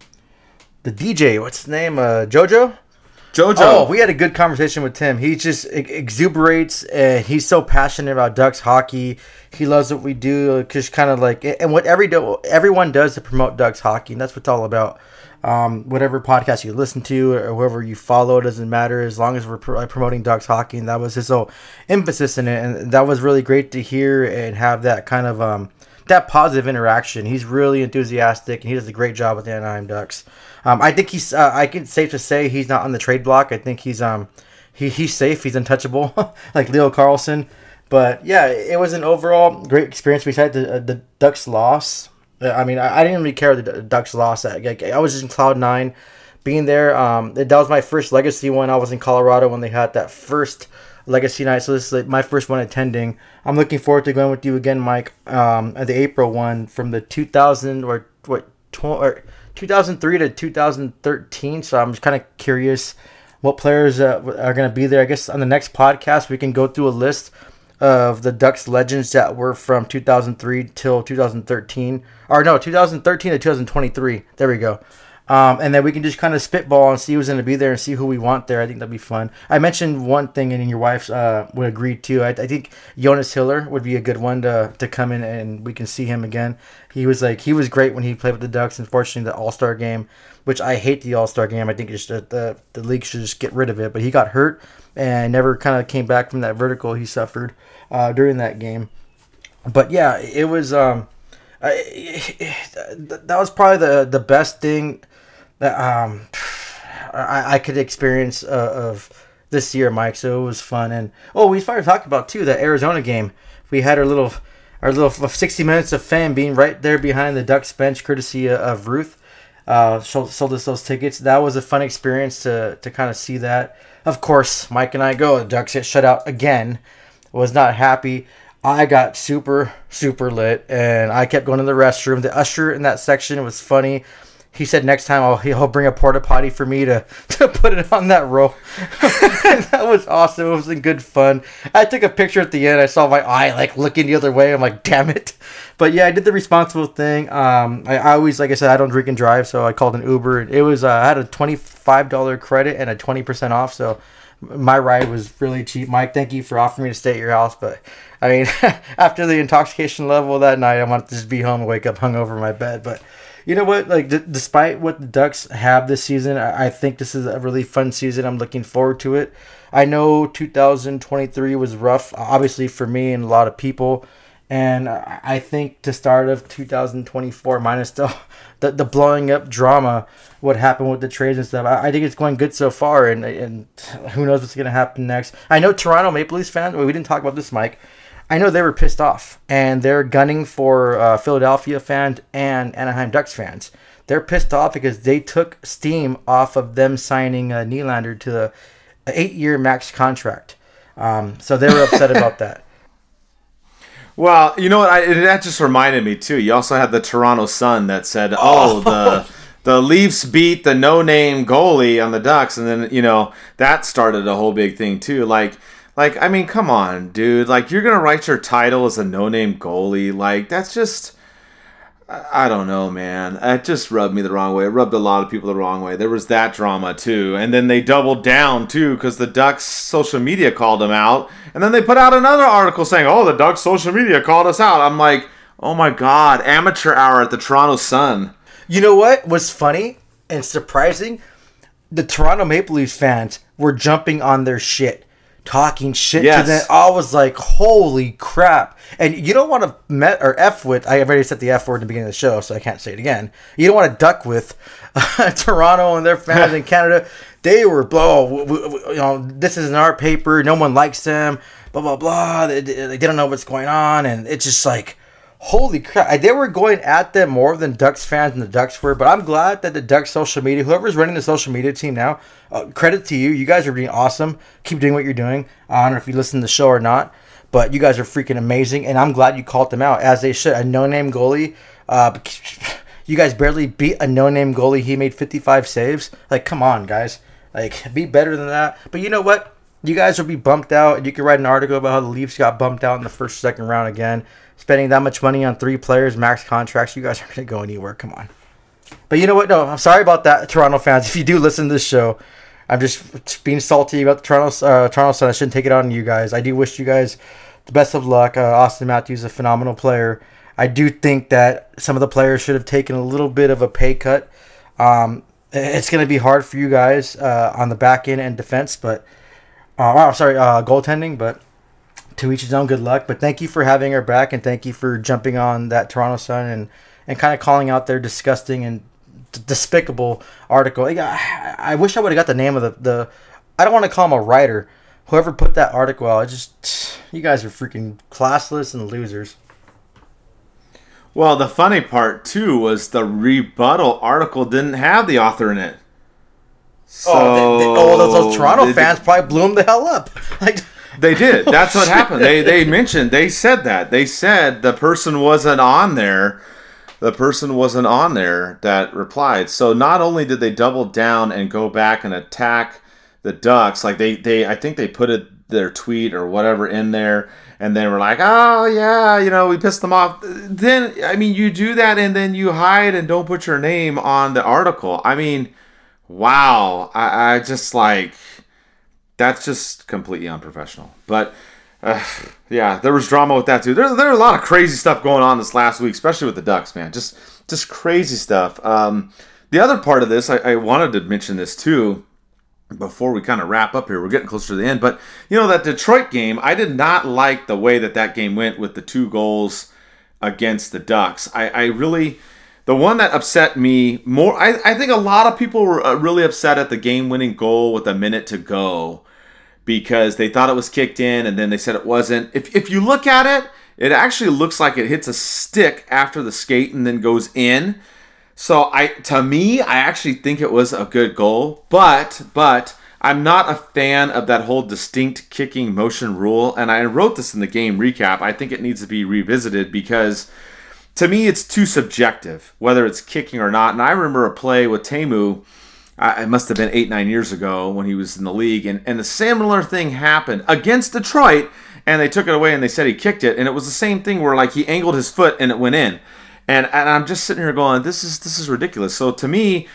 DJ. What's his name? JoJo. Oh, we had a good conversation with Tim. He just exuberates, and he's so passionate about Ducks hockey. He loves what we do, just kind of like, and what everyone does to promote Ducks hockey, and that's what it's all about. Whatever podcast you listen to or whoever you follow, doesn't matter as long as we're promoting Ducks hockey, and that was his whole emphasis in it, and that was really great to hear and have that kind of that positive interaction. He's really enthusiastic, and he does a great job with the Anaheim Ducks. I think he's. I can safe to say he's not on the trade block. I think he's. He's safe. He's untouchable, like Leo Carlson. But yeah, it was an overall great experience. Besides the Ducks' loss, I mean, I didn't really care the Ducks' loss. I was just in cloud nine, being there. That was my first legacy one. I was in Colorado when they had that first legacy night. So this is my first one attending. I'm looking forward to going with you again, Mike. At the April one from the 2003 to 2013, so I'm just kind of curious what players are going to be there. I guess on the next podcast, we can go through a list of the Ducks legends that were from 2003 till 2013. Or no, 2013 to 2023. There we go. And then we can just kind of spitball and see who's going to be there and see who we want there. I think that'd be fun. I mentioned one thing, and your wife would agree too. I think Jonas Hiller would be a good one to come in, and we can see him again. He was great when he played with the Ducks. Unfortunately, the All-Star game, which I hate the All-Star game. I think it's just the league should just get rid of it. But he got hurt and never kind of came back from that vertical he suffered during that game. But yeah, it was that was probably the best thing that I could experience of this year, Mike. So it was fun. And we started talking about too that Arizona game. We had our little 60 minutes of fame being right there behind the Ducks bench, courtesy of Ruth. Sold us those tickets. That was a fun experience to kind of see that. Of course, Mike and I go. The Ducks get shut out again. Was not happy. I got super, super lit, and I kept going to the restroom. The usher in that section was funny. He said next time he'll bring a porta potty for me to put it on that roll. And that was awesome. It was in good fun. I took a picture at the end. I saw my eye looking the other way. I'm like, damn it. But yeah, I did the responsible thing. I always, like I said, I don't drink and drive, so I called an Uber. It was I had a $25 credit and a 20% off, so my ride was really cheap. Mike, thank you for offering me to stay at your house, but I mean, after the intoxication level that night, I wanted to just be home and wake up hungover in my bed. But you know what? Despite what the Ducks have this season, I think this is a really fun season. I'm looking forward to it. I know 2023 was rough, obviously for me and a lot of people, And I think the start of 2024, minus the blowing up drama, what happened with the trades and stuff, I think it's going good so far, and who knows what's going to happen next. I know Toronto Maple Leafs fans, we didn't talk about this, Mike. I know they were pissed off, and they're gunning for Philadelphia fans and Anaheim Ducks fans. They're pissed off because they took steam off of them signing Nylander to an 8-year max contract. So they were upset about that. Well, you know what? That just reminded me, too. You also had the Toronto Sun that said, the Leafs beat the no-name goalie on the Ducks. And then, you know, that started a whole big thing, too. Like, I mean, come on, dude. Like, you're going to write your title as a no-name goalie. Like, that's just... I don't know, man. It just rubbed me the wrong way. It rubbed a lot of people the wrong way. There was that drama, too. And then they doubled down, too, because the Ducks' social media called them out. And then they put out another article saying, oh, the Ducks' social media called us out. I'm like, oh, my God, amateur hour at the Toronto Sun. You know what was funny and surprising? The Toronto Maple Leafs fans were jumping on their shit, talking shit to them. I was like, holy crap. And you don't want to met or F with, I already said the F word in the beginning of the show, so I can't say it again. You don't want to duck with Toronto and their fans in Canada. They were, this isn't our paper. No one likes them, blah, blah, blah. They don't know what's going on. And it's just like, holy crap. They were going at them more than Ducks fans and the Ducks were, but I'm glad that the Ducks social media, whoever's running the social media team now, credit to you. You guys are being awesome. Keep doing what you're doing. I don't know if you listen to the show or not, but you guys are freaking amazing, and I'm glad you called them out, as they should. A no-name goalie. You guys barely beat a no-name goalie. He made 55 saves. Like, come on, guys. Like, be better than that. But you know what? You guys will be bumped out, and you can write an article about how the Leafs got bumped out in the first, second round again. Spending that much money on 3 players, max contracts, you guys aren't going to go anywhere. Come on. But you know what? No, I'm sorry about that, Toronto fans. If you do listen to this show, I'm just being salty about the Toronto Sun. I shouldn't take it on you guys. I do wish you guys the best of luck. Austin Matthews is a phenomenal player. I do think that some of the players should have taken a little bit of a pay cut. It's going to be hard for you guys on the back end and defense, but goaltending, but to each his own, good luck. But thank you for having our back, and thank you for jumping on that Toronto Sun and kind of calling out their disgusting and despicable article. I wish I would have got the name of the I don't want to call him a writer. Whoever put that article out, you guys are freaking classless and losers. Well, the funny part, too, was the rebuttal article didn't have the author in it. So, those Toronto fans probably blew them the hell up. Like... They did. That's what happened. They mentioned, they said that. They said the person wasn't on there. The person wasn't on there that replied. So not only did they double down and go back and attack the Ducks, like they I think they put their tweet or whatever in there, and they were like, oh, yeah, you know, we pissed them off. Then, I mean, you do that and then you hide and don't put your name on the article. I mean, wow. I just like... That's just completely unprofessional. But, yeah, there was drama with that, too. There are a lot of crazy stuff going on this last week, especially with the Ducks, man. Just crazy stuff. The other part of this, I wanted to mention this, too, before we kind of wrap up here. We're getting closer to the end. But, you know, that Detroit game, I did not like the way that game went with the 2 goals against the Ducks. I really... The one that upset me more, I think a lot of people were really upset at the game-winning goal with a minute to go because they thought it was kicked in and then they said it wasn't. If you look at it, it actually looks like it hits a stick after the skate and then goes in. So I actually think it was a good goal, but I'm not a fan of that whole distinct kicking motion rule. And I wrote this in the game recap. I think it needs to be revisited because... To me, it's too subjective, whether it's kicking or not. And I remember a play with Teemu, it must have been 8-9 years ago when he was in the league, and a similar thing happened against Detroit, and they took it away and they said he kicked it, and it was the same thing where like he angled his foot and it went in. And I'm just sitting here going, this is ridiculous. So to me,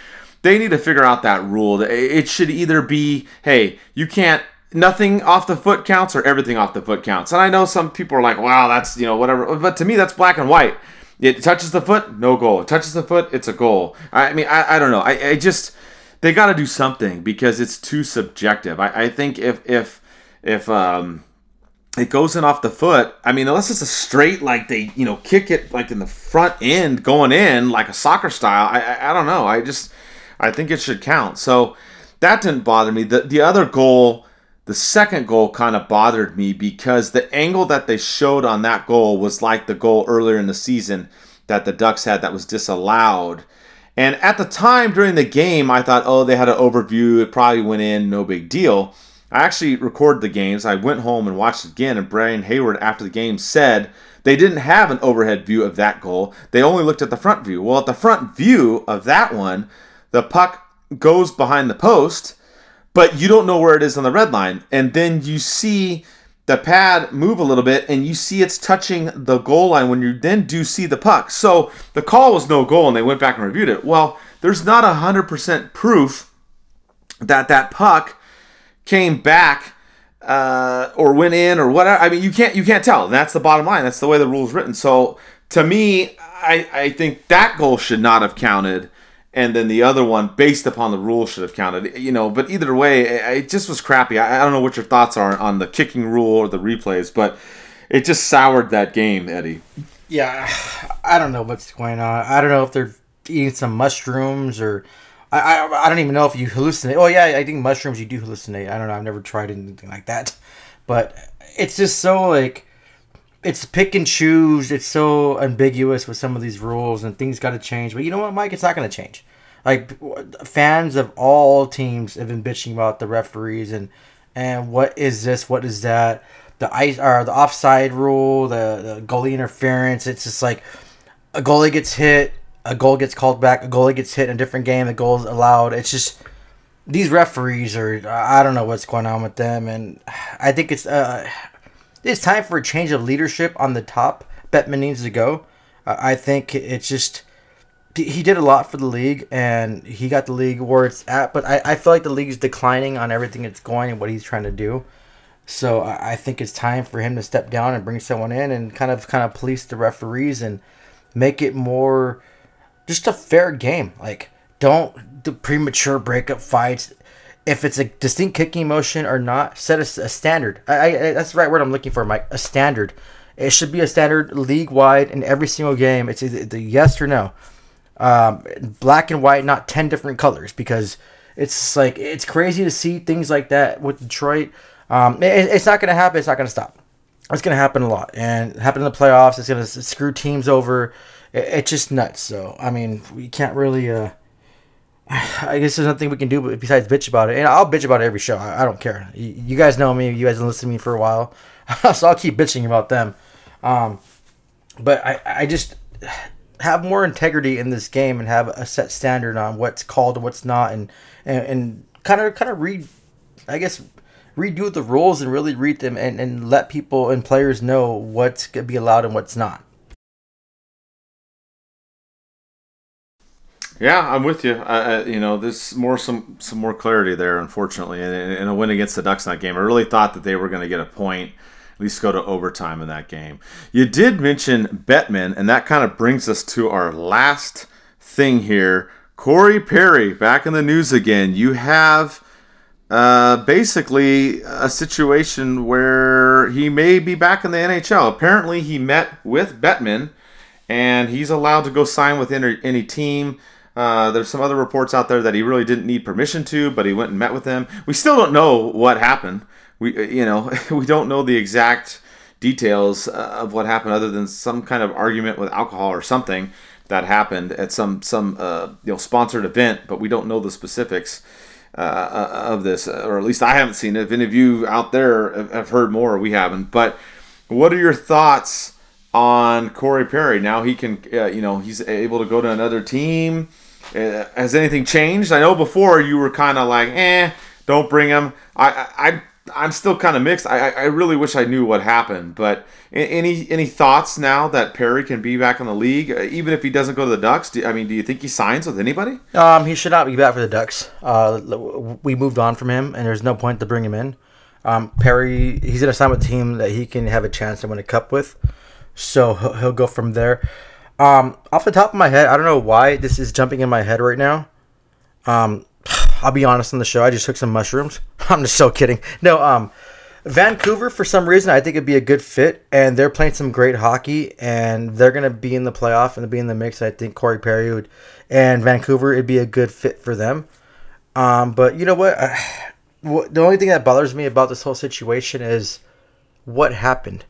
they need to figure out that rule. It should either be, hey, you can't, nothing off the foot counts or everything off the foot counts. And I know some people are like, wow, that's, you know, whatever. But to me, that's black and white. It touches the foot, no goal. It touches the foot, it's a goal. I mean, I don't know. I just, they got to do something because it's too subjective. I think if it goes in off the foot. I mean, unless it's a straight, like they, you know, kick it like in the front end going in like a soccer style. I don't know. I think it should count. So that didn't bother me. The other goal, the second goal, kind of bothered me because the angle that they showed on that goal was like the goal earlier in the season that the Ducks had that was disallowed. And at the time during the game, I thought, oh, they had an overview. It probably went in. No big deal. I actually recorded the games. I went home and watched it again, and Brian Hayward after the game said they didn't have an overhead view of that goal. They only looked at the front view. Well, at the front view of that one, the puck goes behind the post, but you don't know where it is on the red line. And then you see the pad move a little bit, and you see it's touching the goal line when you then do see the puck. So the call was no goal, and they went back and reviewed it. Well, there's not 100% proof that that puck came back or went in or whatever. I mean, you can't tell. That's the bottom line. That's the way the rule's written. So to me, I think that goal should not have counted, and then the other one, based upon the rule, should have counted. You know, but either way, it just was crappy. I don't know what your thoughts are on the kicking rule or the replays, but it just soured that game, Eddie. Yeah, I don't know what's going on. I don't know if they're eating some mushrooms or... I don't even know if you hallucinate. Oh, yeah, I think mushrooms, you do hallucinate. I don't know. I've never tried anything like that. But it's just so, like, it's pick and choose. It's so ambiguous with some of these rules, and things got to change. But you know what, Mike? It's not going to change. Like, fans of all teams have been bitching about the referees and what is this, what is that, the offside rule, the goalie interference. It's just like a goalie gets hit. A goal gets called back. A goalie gets hit in a different game. A goal is allowed. It's just these referees are... I don't know what's going on with them. And I think it's time for a change of leadership on the top. Bettman needs to go. I think it's just... He did a lot for the league, and he got the league where it's at. But I feel like the league's declining on everything it's going and what he's trying to do. So I think it's time for him to step down and bring someone in and kind of police the referees and make it more... just a fair game. Like, don't do premature breakup fights. If it's a distinct kicking motion or not, set a standard. That's the right word I'm looking for, Mike. A standard. It should be a standard league-wide in every single game. It's either the yes or no. Black and white, not 10 different colors, because it's like it's crazy to see things like that with Detroit. It's not going to happen. It's not going to stop. It's going to happen a lot. And happen in the playoffs. It's going to screw teams over. It's just nuts. So, I mean, we can't really, I guess there's nothing we can do besides bitch about it. And I'll bitch about it every show. I don't care. You guys know me. You guys have listened to me for a while. So I'll keep bitching about them. But I just have more integrity in this game and have a set standard on what's called and what's not. And kind of redo the rules and really read them and let people and players know what's going to be allowed and what's not. Yeah, I'm with you. You know, there's some more clarity there, unfortunately. And a win against the Ducks in that game, I really thought that they were going to get a point, at least go to overtime in that game. You did mention Bettman, and that kind of brings us to our last thing here. Corey Perry, back in the news again. You have basically a situation where he may be back in the NHL. Apparently, he met with Bettman, and he's allowed to go sign with any team. There's some other reports out there that he really didn't need permission to, but he went and met with them. We still don't know what happened. We don't know the exact details of what happened, other than some kind of argument with alcohol or something that happened at some sponsored event. But we don't know the specifics of this, or at least I haven't seen it. If any of you out there have heard more, we haven't. But what are your thoughts on Corey Perry? Now he can, he's able to go to another team. Has anything changed? I know before you were kind of like, don't bring him. I'm still kind of mixed. I really wish I knew what happened. But any thoughts now that Perry can be back in the league, even if he doesn't go to the Ducks? Do you think he signs with anybody? He should not be back for the Ducks. We moved on from him, and there's no point to bring him in. Perry, he's going to sign with a team that he can have a chance to win a cup with. So he'll go from there. Off the top of my head, I don't know why this is jumping in my head right now. I'll be honest on the show. I just took some mushrooms. I'm just so kidding. No, Vancouver, for some reason, I think it'd be a good fit, and they're playing some great hockey, and they're going to be in the playoff and be in the mix. I think Corey Perry would, and Vancouver, it'd be a good fit for them. But you know what? The only thing that bothers me about this whole situation is what happened.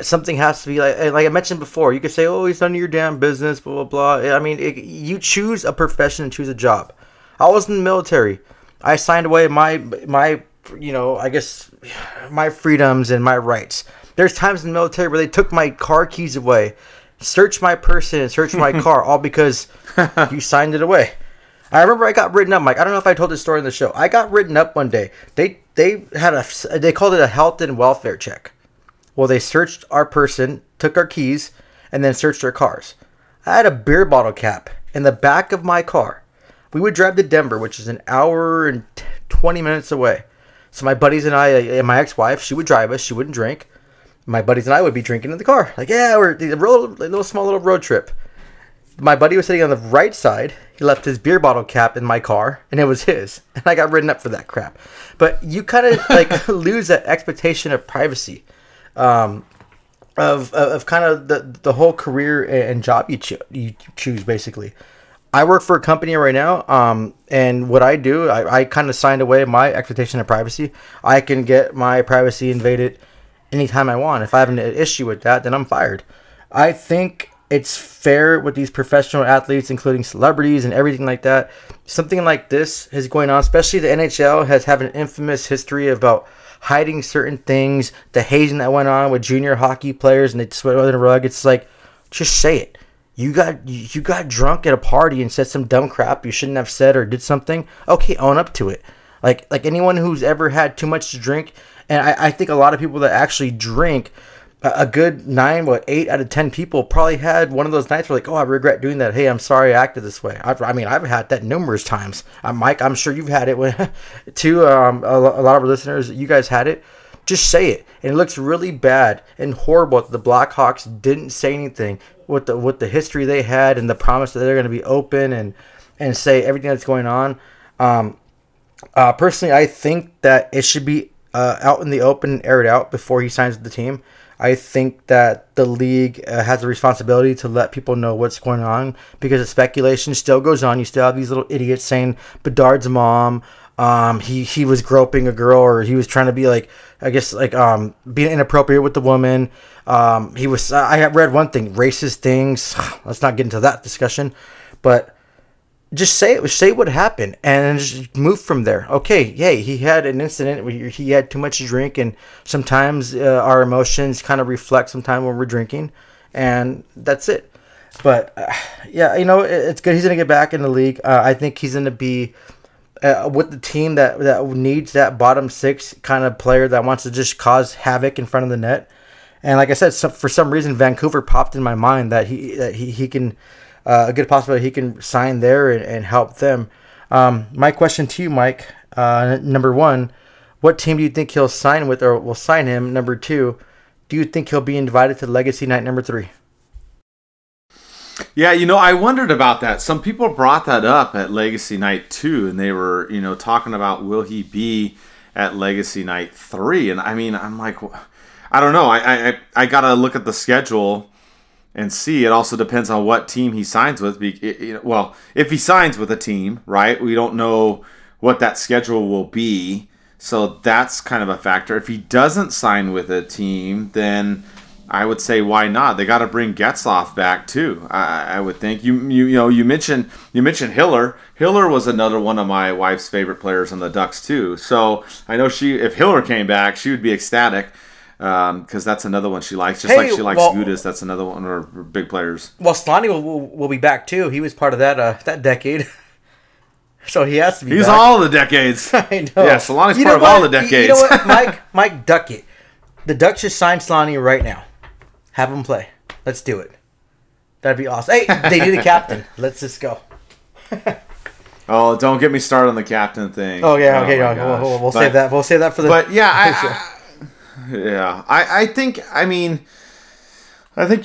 Something has to be, like I mentioned before, you could say, oh, it's none of your damn business, blah, blah, blah. I mean, you choose a profession and choose a job. I was in the military. I signed away my you know, I guess my freedoms and my rights. There's times in the military where they took my car keys away, searched my person, searched my car, all because you signed it away. I remember I got written up, Mike. I don't know if I told this story on the show. I got written up one day. They called it a health and welfare check. Well, they searched our person, took our keys, and then searched our cars. I had a beer bottle cap in the back of my car. We would drive to Denver, which is an hour and 20 minutes away. So my buddies and I, and my ex-wife, she would drive us. She wouldn't drink. My buddies and I would be drinking in the car. Like, yeah, we're a small little road trip. My buddy was sitting on the right side. He left his beer bottle cap in my car, and it was his. And I got written up for that crap. But you kind of lose that expectation of privacy, of kind of the whole career and job you choose, basically. I work for a company right now, and what I do, I kind of signed away my expectation of privacy. I can get my privacy invaded anytime I want. If I have an issue with that, then I'm fired. I think it's fair with these professional athletes, including celebrities and everything like that. Something like this is going on, especially the NHL has an infamous history about hiding certain things, the hazing that went on with junior hockey players, and they swept under the rug. It's like, just say it. You got drunk at a party and said some dumb crap you shouldn't have said or did something. Okay, own up to it. Like anyone who's ever had too much to drink, and I think a lot of people that actually drink, a good 8 out of 10 people probably had one of those nights where like, oh, I regret doing that. Hey, I'm sorry I acted this way. I've had that numerous times. Mike, I'm sure you've had it too. A lot of our listeners, you guys had it. Just say it. And it looks really bad and horrible that the Blackhawks didn't say anything with the history they had and the promise that they're going to be open and say everything that's going on. Personally, I think that it should be out in the open and aired out before he signs with the team. I think that the league has a responsibility to let people know what's going on because the speculation still goes on. You still have these little idiots saying Bedard's mom, he was groping a girl, or he was trying to be being inappropriate with the woman. I read one thing, racist things. Let's not get into that discussion, but just say it, say what happened, and just move from there. Okay. Yay. He had an incident where he had too much to drink. And sometimes our emotions kind of reflect sometime when we're drinking, and that's it. But yeah, you know, it's good. He's going to get back in the league. I think he's going to be, with the team that needs that bottom six kind of player that wants to just cause havoc in front of the net. And like I said, for some reason, Vancouver popped in my mind that he can, a good possibility he can sign there and help them. My question to you, Mike, number one, what team do you think he'll sign with or will sign him? Number two, do you think he'll be invited to Legacy Night number 3? Yeah, you know, I wondered about that. Some people brought that up at Legacy Night 2, and they were, you know, talking about will he be at Legacy Night 3? And I mean, I'm like, I don't know. I got to look at the schedule and see. It also depends on what team he signs with. Well, if he signs with a team, right, we don't know what that schedule will be. So that's kind of a factor. If he doesn't sign with a team, then I would say why not? They got to bring Getzlaf back too. I would think you mentioned Hiller. Hiller was another one of my wife's favorite players on the Ducks too. So I know if Hiller came back, she would be ecstatic because that's another one she likes. Like she likes Gudas, that's another one of her big players. Well, Slani will be back too. He was part of that decade. So he has to be. He's back. All the decades. I know. Yeah, Solani's part of all the decades. You know what, Mike Duckett. The Ducks just signed Slani right now. Have him play. Let's do it. That'd be awesome. Hey, they need a captain. Let's just go. Oh, don't get me started on the captain thing. Oh yeah, okay, we'll save that. We'll save that for the. But yeah, I think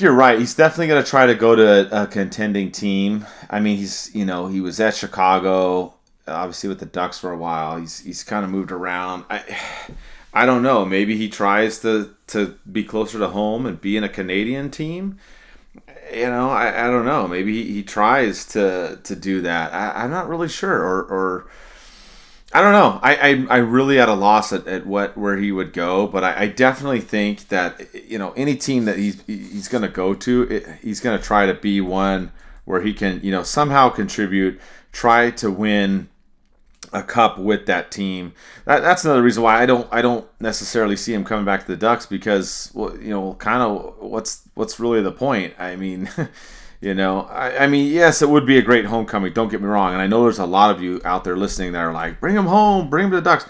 you're right. He's definitely going to try to go to a contending team. I mean, he was at Chicago, obviously with the Ducks for a while. He's kind of moved around. I don't know. Maybe he tries to be closer to home and be in a Canadian team. You know, I don't know. Maybe he tries to do that. I'm not really sure. Or I don't know. I really at a loss at where he would go, but I definitely think that, you know, any team that he's going to go to, he's going to try to be one where he can, you know, somehow contribute, try to win a cup with that team. That's another reason why I don't necessarily see him coming back to the Ducks, because, well, you know, kind of what's really the point? I mean, you know, I mean, yes, it would be a great homecoming. Don't get me wrong. And I know there's a lot of you out there listening that are like, bring him home, bring him to the Ducks.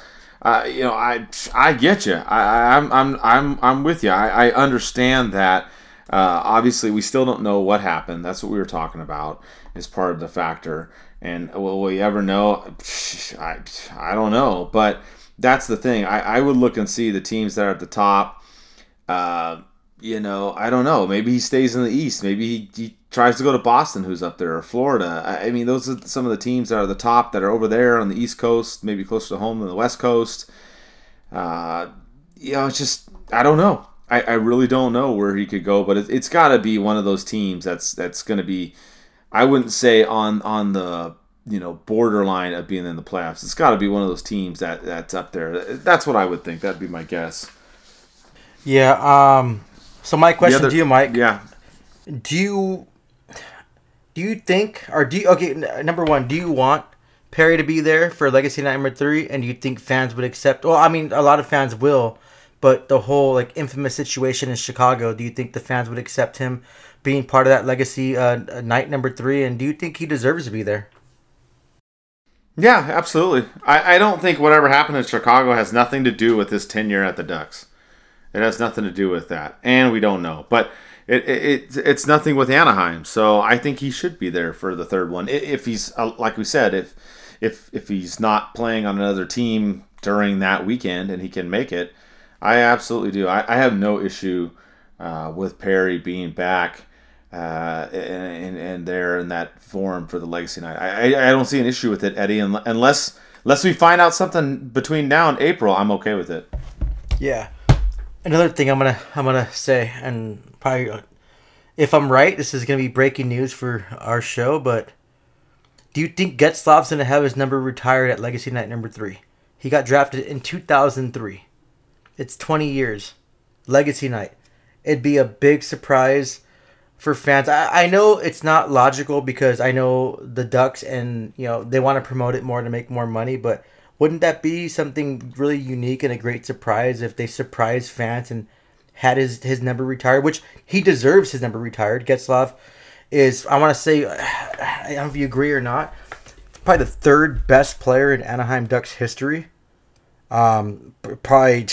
You know, I get you. I'm with you. I understand that. Obviously, we still don't know what happened. That's what we were talking about as part of the factor. And will we ever know? I don't know. But that's the thing. I would look and see the teams that are at the top. You know, I don't know. Maybe he stays in the East. Maybe he tries to go to Boston, who's up there, or Florida. I mean, those are some of the teams that are at the top that are over there on the East Coast, maybe closer to home than the West Coast. You know, it's just, I don't know. I really don't know where he could go, but it's got to be one of those teams that's going to be, I wouldn't say on the, you know, borderline of being in the playoffs. It's got to be one of those teams that's up there. That's what I would think. That'd be my guess. Yeah. So my question to you, Mike. Yeah. Do you think, or number one, do you want Perry to be there for Legacy Nightmare 3? And do you think fans would accept? Well, I mean, a lot of fans will, but the whole like infamous situation in Chicago, do you think the fans would accept him being part of that Legacy night number 3? And do you think he deserves to be there? Yeah, absolutely. I don't think whatever happened in Chicago has nothing to do with his tenure at the Ducks. It has nothing to do with that. And we don't know. But it's nothing with Anaheim. So I think he should be there for the third one. If he's, like we said, if he's not playing on another team during that weekend and he can make it, I absolutely do. I have no issue with Perry being back and there in that form for the Legacy Night. I don't see an issue with it, Eddie. Unless we find out something between now and April, I'm okay with it. Yeah. Another thing I'm gonna say, and probably if I'm right, this is gonna be breaking news for our show. But do you think Getzlaf's gonna have his number retired at Legacy Night number 3? He got drafted in 2003. It's 20 years, Legacy Night. It'd be a big surprise for fans. I know it's not logical because I know the Ducks and, you know, they want to promote it more to make more money, but wouldn't that be something really unique and a great surprise if they surprised fans and had his number retired, which he deserves his number retired. Getzlaf is, I want to say, I don't know if you agree or not, probably the third best player in Anaheim Ducks history. Probably,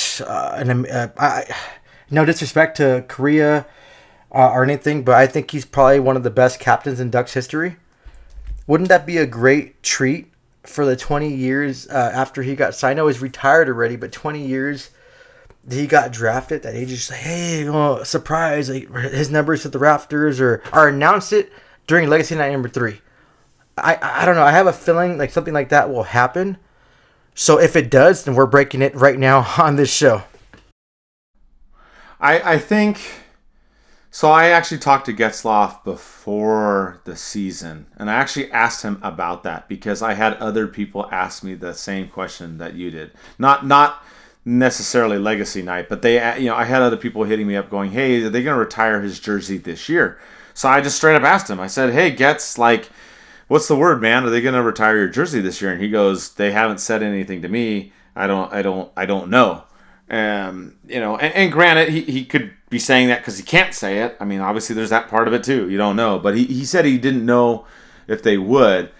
no disrespect to Korea or anything, but I think he's probably one of the best captains in Ducks history. Wouldn't that be a great treat? For the 20 years after he got signed, I know he's retired already, but 20 years he got drafted, that he just like, hey, well, surprise, like, his numbers at the rafters or announce it during Legacy Night number 3. I don't know. I have a feeling like something like that will happen. So if it does, then we're breaking it right now on this show. I think so. I actually talked to Getzlaf before the season, and I actually asked him about that because I had other people ask me the same question that you did. Not necessarily Legacy Night, but they, you know, I had other people hitting me up going, "Hey, are they going to retire his jersey this year?" So I just straight up asked him. I said, "Hey, Getz, like, what's the word, man? Are they going to retire your jersey this year?" And he goes, "They haven't said anything to me. I don't know." You know, and granted, he could be saying that because he can't say it. I mean, obviously there's that part of it too. You don't know, but he said he didn't know if they would.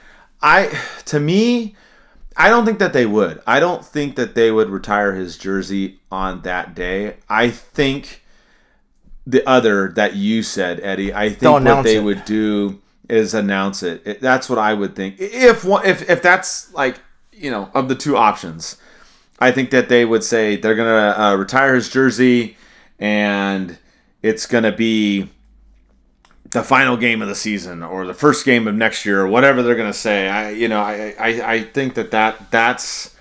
I don't think that they would. I don't think that they would retire his jersey on that day. I think the other that you said, Eddie, I think what they would do is announce it. That's what I would think. If that's like, you know, of the two options, I think that they would say they're going to retire his jersey and it's going to be the final game of the season or the first game of next year or whatever they're going to say. I think that's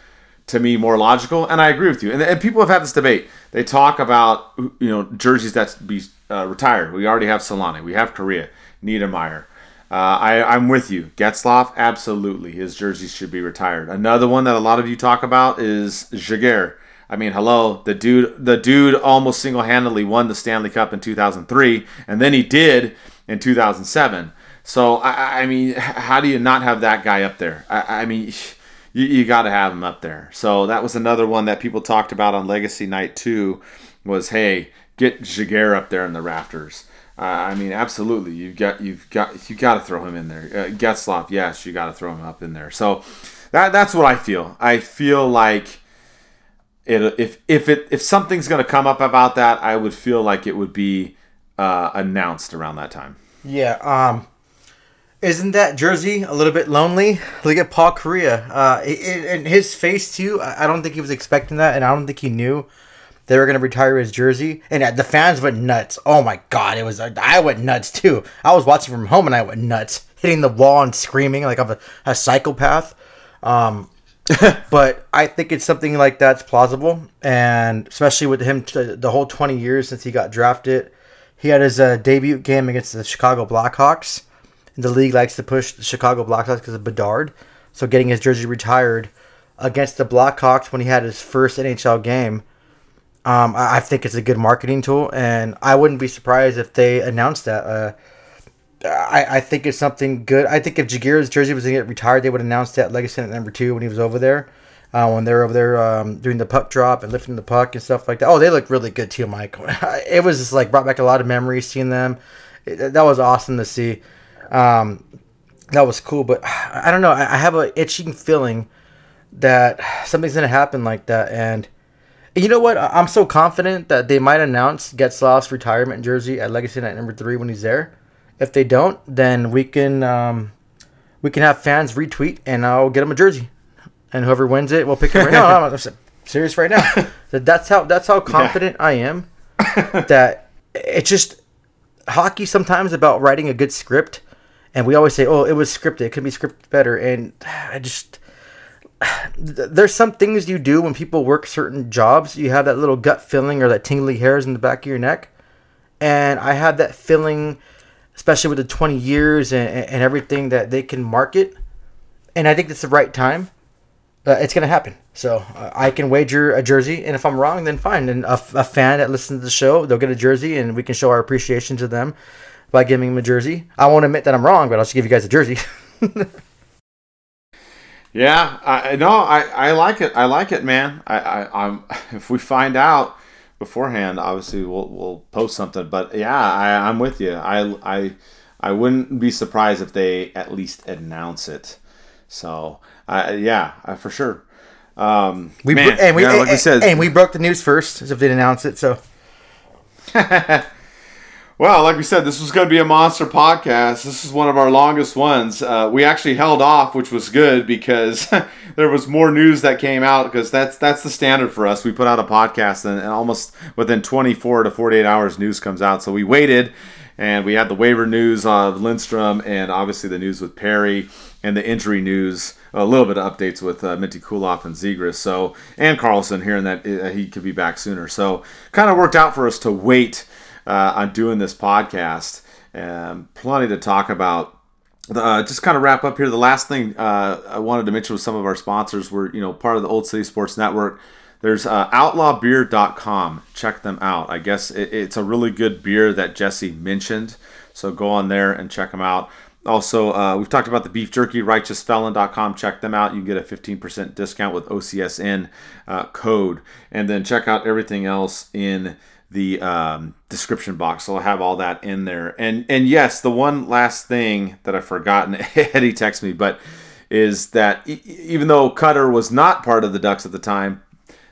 to me, more logical, and I agree with you. And people have had this debate. They talk about, you know, jerseys that be retired. We already have Selänne. We have Correa, Niedermeyer. I'm with you. Getzlaf, absolutely. His jerseys should be retired. Another one that a lot of you talk about is Zegers. I mean, hello, the dude almost single-handedly won the Stanley Cup in 2003, and then he did in 2007. So, I mean, how do you not have that guy up there? I mean, you got to have him up there. So that was another one that people talked about on Legacy Night 2 was, hey, get Zegers up there in the rafters. I mean, absolutely, you got to throw him in there. Getzlaf, yes, you got to throw him up in there. So that's what I feel. I feel like if something's going to come up about that, I would feel like it would be announced around that time. Yeah. Isn't that jersey a little bit lonely? Look at Paul Correa and his face too. I don't think he was expecting that, and I don't think he knew they were going to retire his jersey, and the fans went nuts. Oh, my God. I went nuts, too. I was watching from home, and I went nuts, hitting the wall and screaming like I'm a psychopath. But I think it's something like that's plausible, and especially with him, the whole 20 years since he got drafted. He had his debut game against the Chicago Blackhawks, and the league likes to push the Chicago Blackhawks because of Bedard. So getting his jersey retired against the Blackhawks when he had his first NHL game, I think it's a good marketing tool, and I wouldn't be surprised if they announced that. I think it's something good. I think if Jaguar's jersey was going to get retired, they would announce that Legacy at number 2 when he was over there, when they were over there doing the puck drop and lifting the puck and stuff like that. Oh, they look really good too, Mike. It was just like brought back a lot of memories seeing them. That was awesome to see. That was cool, but I don't know. I have an itching feeling that something's going to happen like that, and you know what? I'm so confident that they might announce Getzlaf's retirement jersey at Legacy Night number 3 when he's there. If they don't, then we can have fans retweet, and I'll get him a jersey. And whoever wins it, we'll pick him right now. No, I'm serious right now. That's how confident I am that it's just hockey sometimes about writing a good script. And we always say, oh, it was scripted. It could be scripted better. And I just... There's some things you do when people work certain jobs. You have that little gut feeling or that tingly hairs in the back of your neck. And I had that feeling, especially with the 20 years and everything that they can market. And I think it's the right time. It's going to happen. So I can wager a jersey. And if I'm wrong, then fine. And a fan that listens to the show, they'll get a jersey. And we can show our appreciation to them by giving them a jersey. I won't admit that I'm wrong, but I'll just give you guys a jersey. Yeah, I like it. I like it, man. I'm if we find out beforehand, obviously we'll post something. But yeah, I'm with you. I wouldn't be surprised if they at least announce it. So for sure. We broke the news first as if they announced it. So. Well, like we said, this was going to be a monster podcast. This is one of our longest ones. We actually held off, which was good because there was more news that came out because that's the standard for us. We put out a podcast and almost within 24 to 48 hours, news comes out. So we waited and we had the waiver news of Lindstrom and obviously the news with Perry and the injury news, a little bit of updates with Mintyukov and Zegras. So, and Carlson hearing that he could be back sooner. So kind of worked out for us to wait on doing this podcast. Plenty to talk about. Just kind of wrap up here. The last thing I wanted to mention with some of our sponsors were, you know, part of the Old City Sports Network. There's outlawbeer.com. Check them out. I guess it's a really good beer that Jesse mentioned. So go on there and check them out. Also, we've talked about the beef jerky, righteousfelon.com. Check them out. You can get a 15% discount with OCSN code. And then check out everything else in the description box. So I'll have all that in there. And yes, the one last thing that I've forgotten, Eddie texted me, but is that even though Cutter was not part of the Ducks at the time,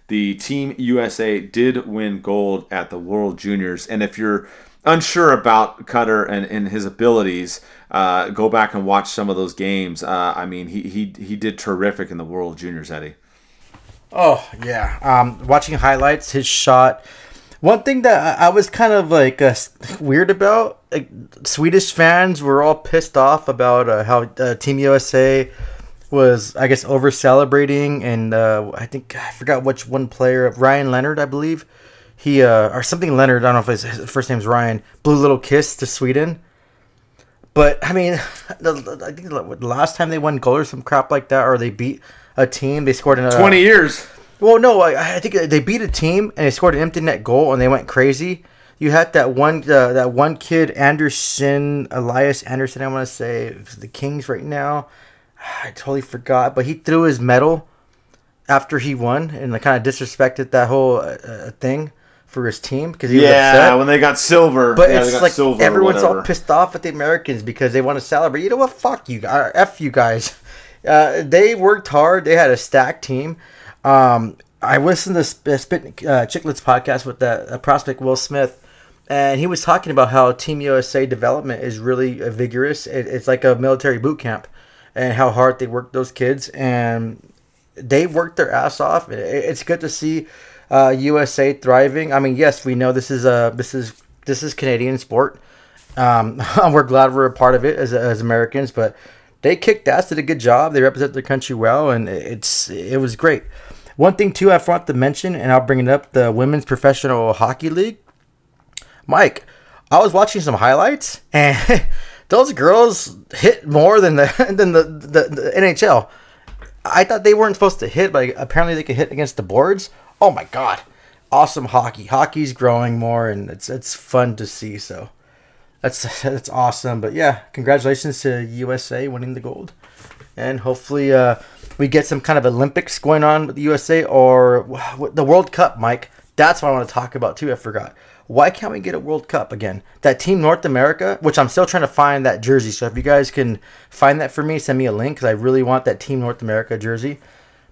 the Team USA did win gold at the World Juniors. And if you're unsure about Cutter and his abilities, go back and watch some of those games. I mean, he did terrific in the World Juniors, Eddie. Oh, yeah. Watching highlights, his shot... One thing that I was kind of like weird about, like Swedish fans were all pissed off about how Team USA was, I guess, over-celebrating, and I think, I forgot which one player, Ryan Leonard, I believe, he, or something Leonard, I don't know if his first name's Ryan, blew a little kiss to Sweden. But, I mean, I think the last time they won gold or some crap like that, or they beat a team, they scored in 20 years. Well, no, I think they beat a team, and they scored an empty net goal, and they went crazy. You had that one kid, Elias Anderson, I want to say, the Kings right now. I totally forgot, but he threw his medal after he won and kind of disrespected that whole thing for his team because he was upset when they got silver. But it's like everyone's all pissed off at the Americans because they want to celebrate. You know what? Fuck you, F you guys. They worked hard. They had a stacked team. I listened to Spittin' Chiclets podcast with that prospect Will Smith. And he was talking about how Team USA development is really vigorous. It's like a military boot camp, and how hard they work those kids. And they worked their ass off. It's good to see USA thriving. I mean, yes, we know this is Canadian sport. We're glad we're a part of it as Americans. But they kicked ass, did a good job. They represent their country well, and it was great. One thing too I forgot to mention, and I'll bring it up: the Women's Professional Hockey League. Mike, I was watching some highlights, and those girls hit more than the NHL. I thought they weren't supposed to hit, but apparently they can hit against the boards. Oh my God, awesome hockey! Hockey's growing more, and it's fun to see. So that's awesome. But yeah, congratulations to USA winning the gold, and hopefully we get some kind of Olympics going on with the USA or the World Cup, Mike. That's what I want to talk about too. I forgot. Why can't we get a World Cup again? That Team North America, which I'm still trying to find that jersey. So if you guys can find that for me, send me a link because I really want that Team North America jersey.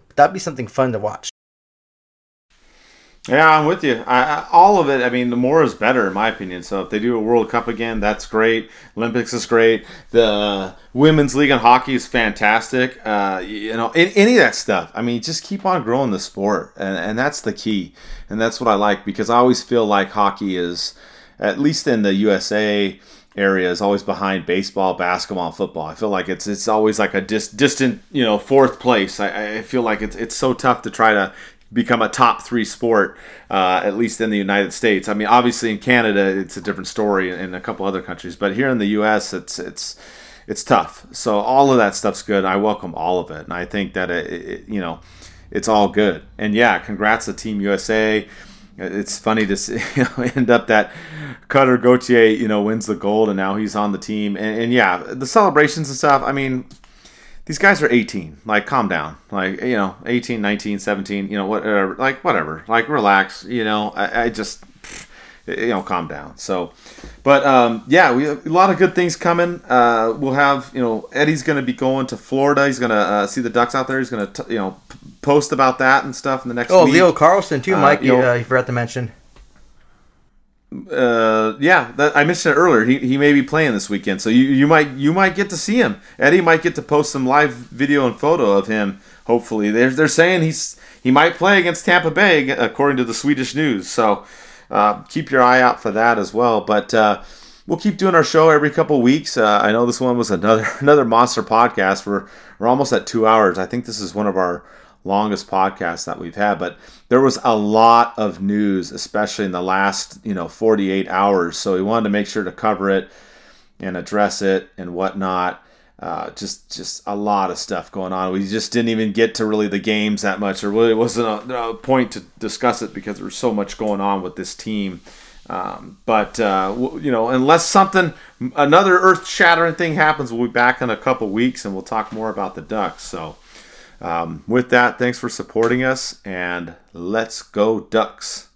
But that'd be something fun to watch. Yeah, I'm with you. All of it, I mean, the more is better in my opinion. So if they do a World Cup again, that's great. Olympics is great. The Women's League in hockey is fantastic. Any of that stuff. I mean, just keep on growing the sport. And that's the key. And that's what I like because I always feel like hockey is, at least in the USA area, is always behind baseball, basketball, and football. I feel like it's always like a distant, fourth place. I feel like it's so tough to try to become a top three sport, at least in the United States. I mean, obviously in Canada, it's a different story and a couple other countries, but here in the U.S., it's tough. So all of that stuff's good. I welcome all of it. And I think that it's all good. And yeah, congrats to Team USA. It's funny to see, end up that Cutter Gauthier, wins the gold and now he's on the team. And yeah, the celebrations and stuff, I mean, these guys are 18. Like, calm down. Like, 18, 19, 17, whatever. Like, whatever. Like, relax. I just, calm down. So, but, yeah, we have a lot of good things coming. We'll have, Eddie's going to be going to Florida. He's going to see the Ducks out there. He's going to, post about that and stuff in the next week. Leo Carlson, too, Mike. You forgot to mention. I mentioned it earlier. He may be playing this weekend, so you might get to see him. Eddie might get to post some live video and photo of him. Hopefully, they're saying he might play against Tampa Bay, according to the Swedish news. So keep your eye out for that as well. But we'll keep doing our show every couple weeks. I know this one was another monster podcast. We're almost at 2 hours. I think this is one of our longest podcast that we've had, but there was a lot of news, especially in the last 48 hours, so we wanted to make sure to cover it and address it and whatnot. Just a lot of stuff going on. We just didn't even get to really the games that much, or really wasn't a point to discuss it because there was so much going on with this team. Unless another earth-shattering thing happens, we'll be back in a couple weeks and we'll talk more about the Ducks. So with that, thanks for supporting us, and let's go Ducks.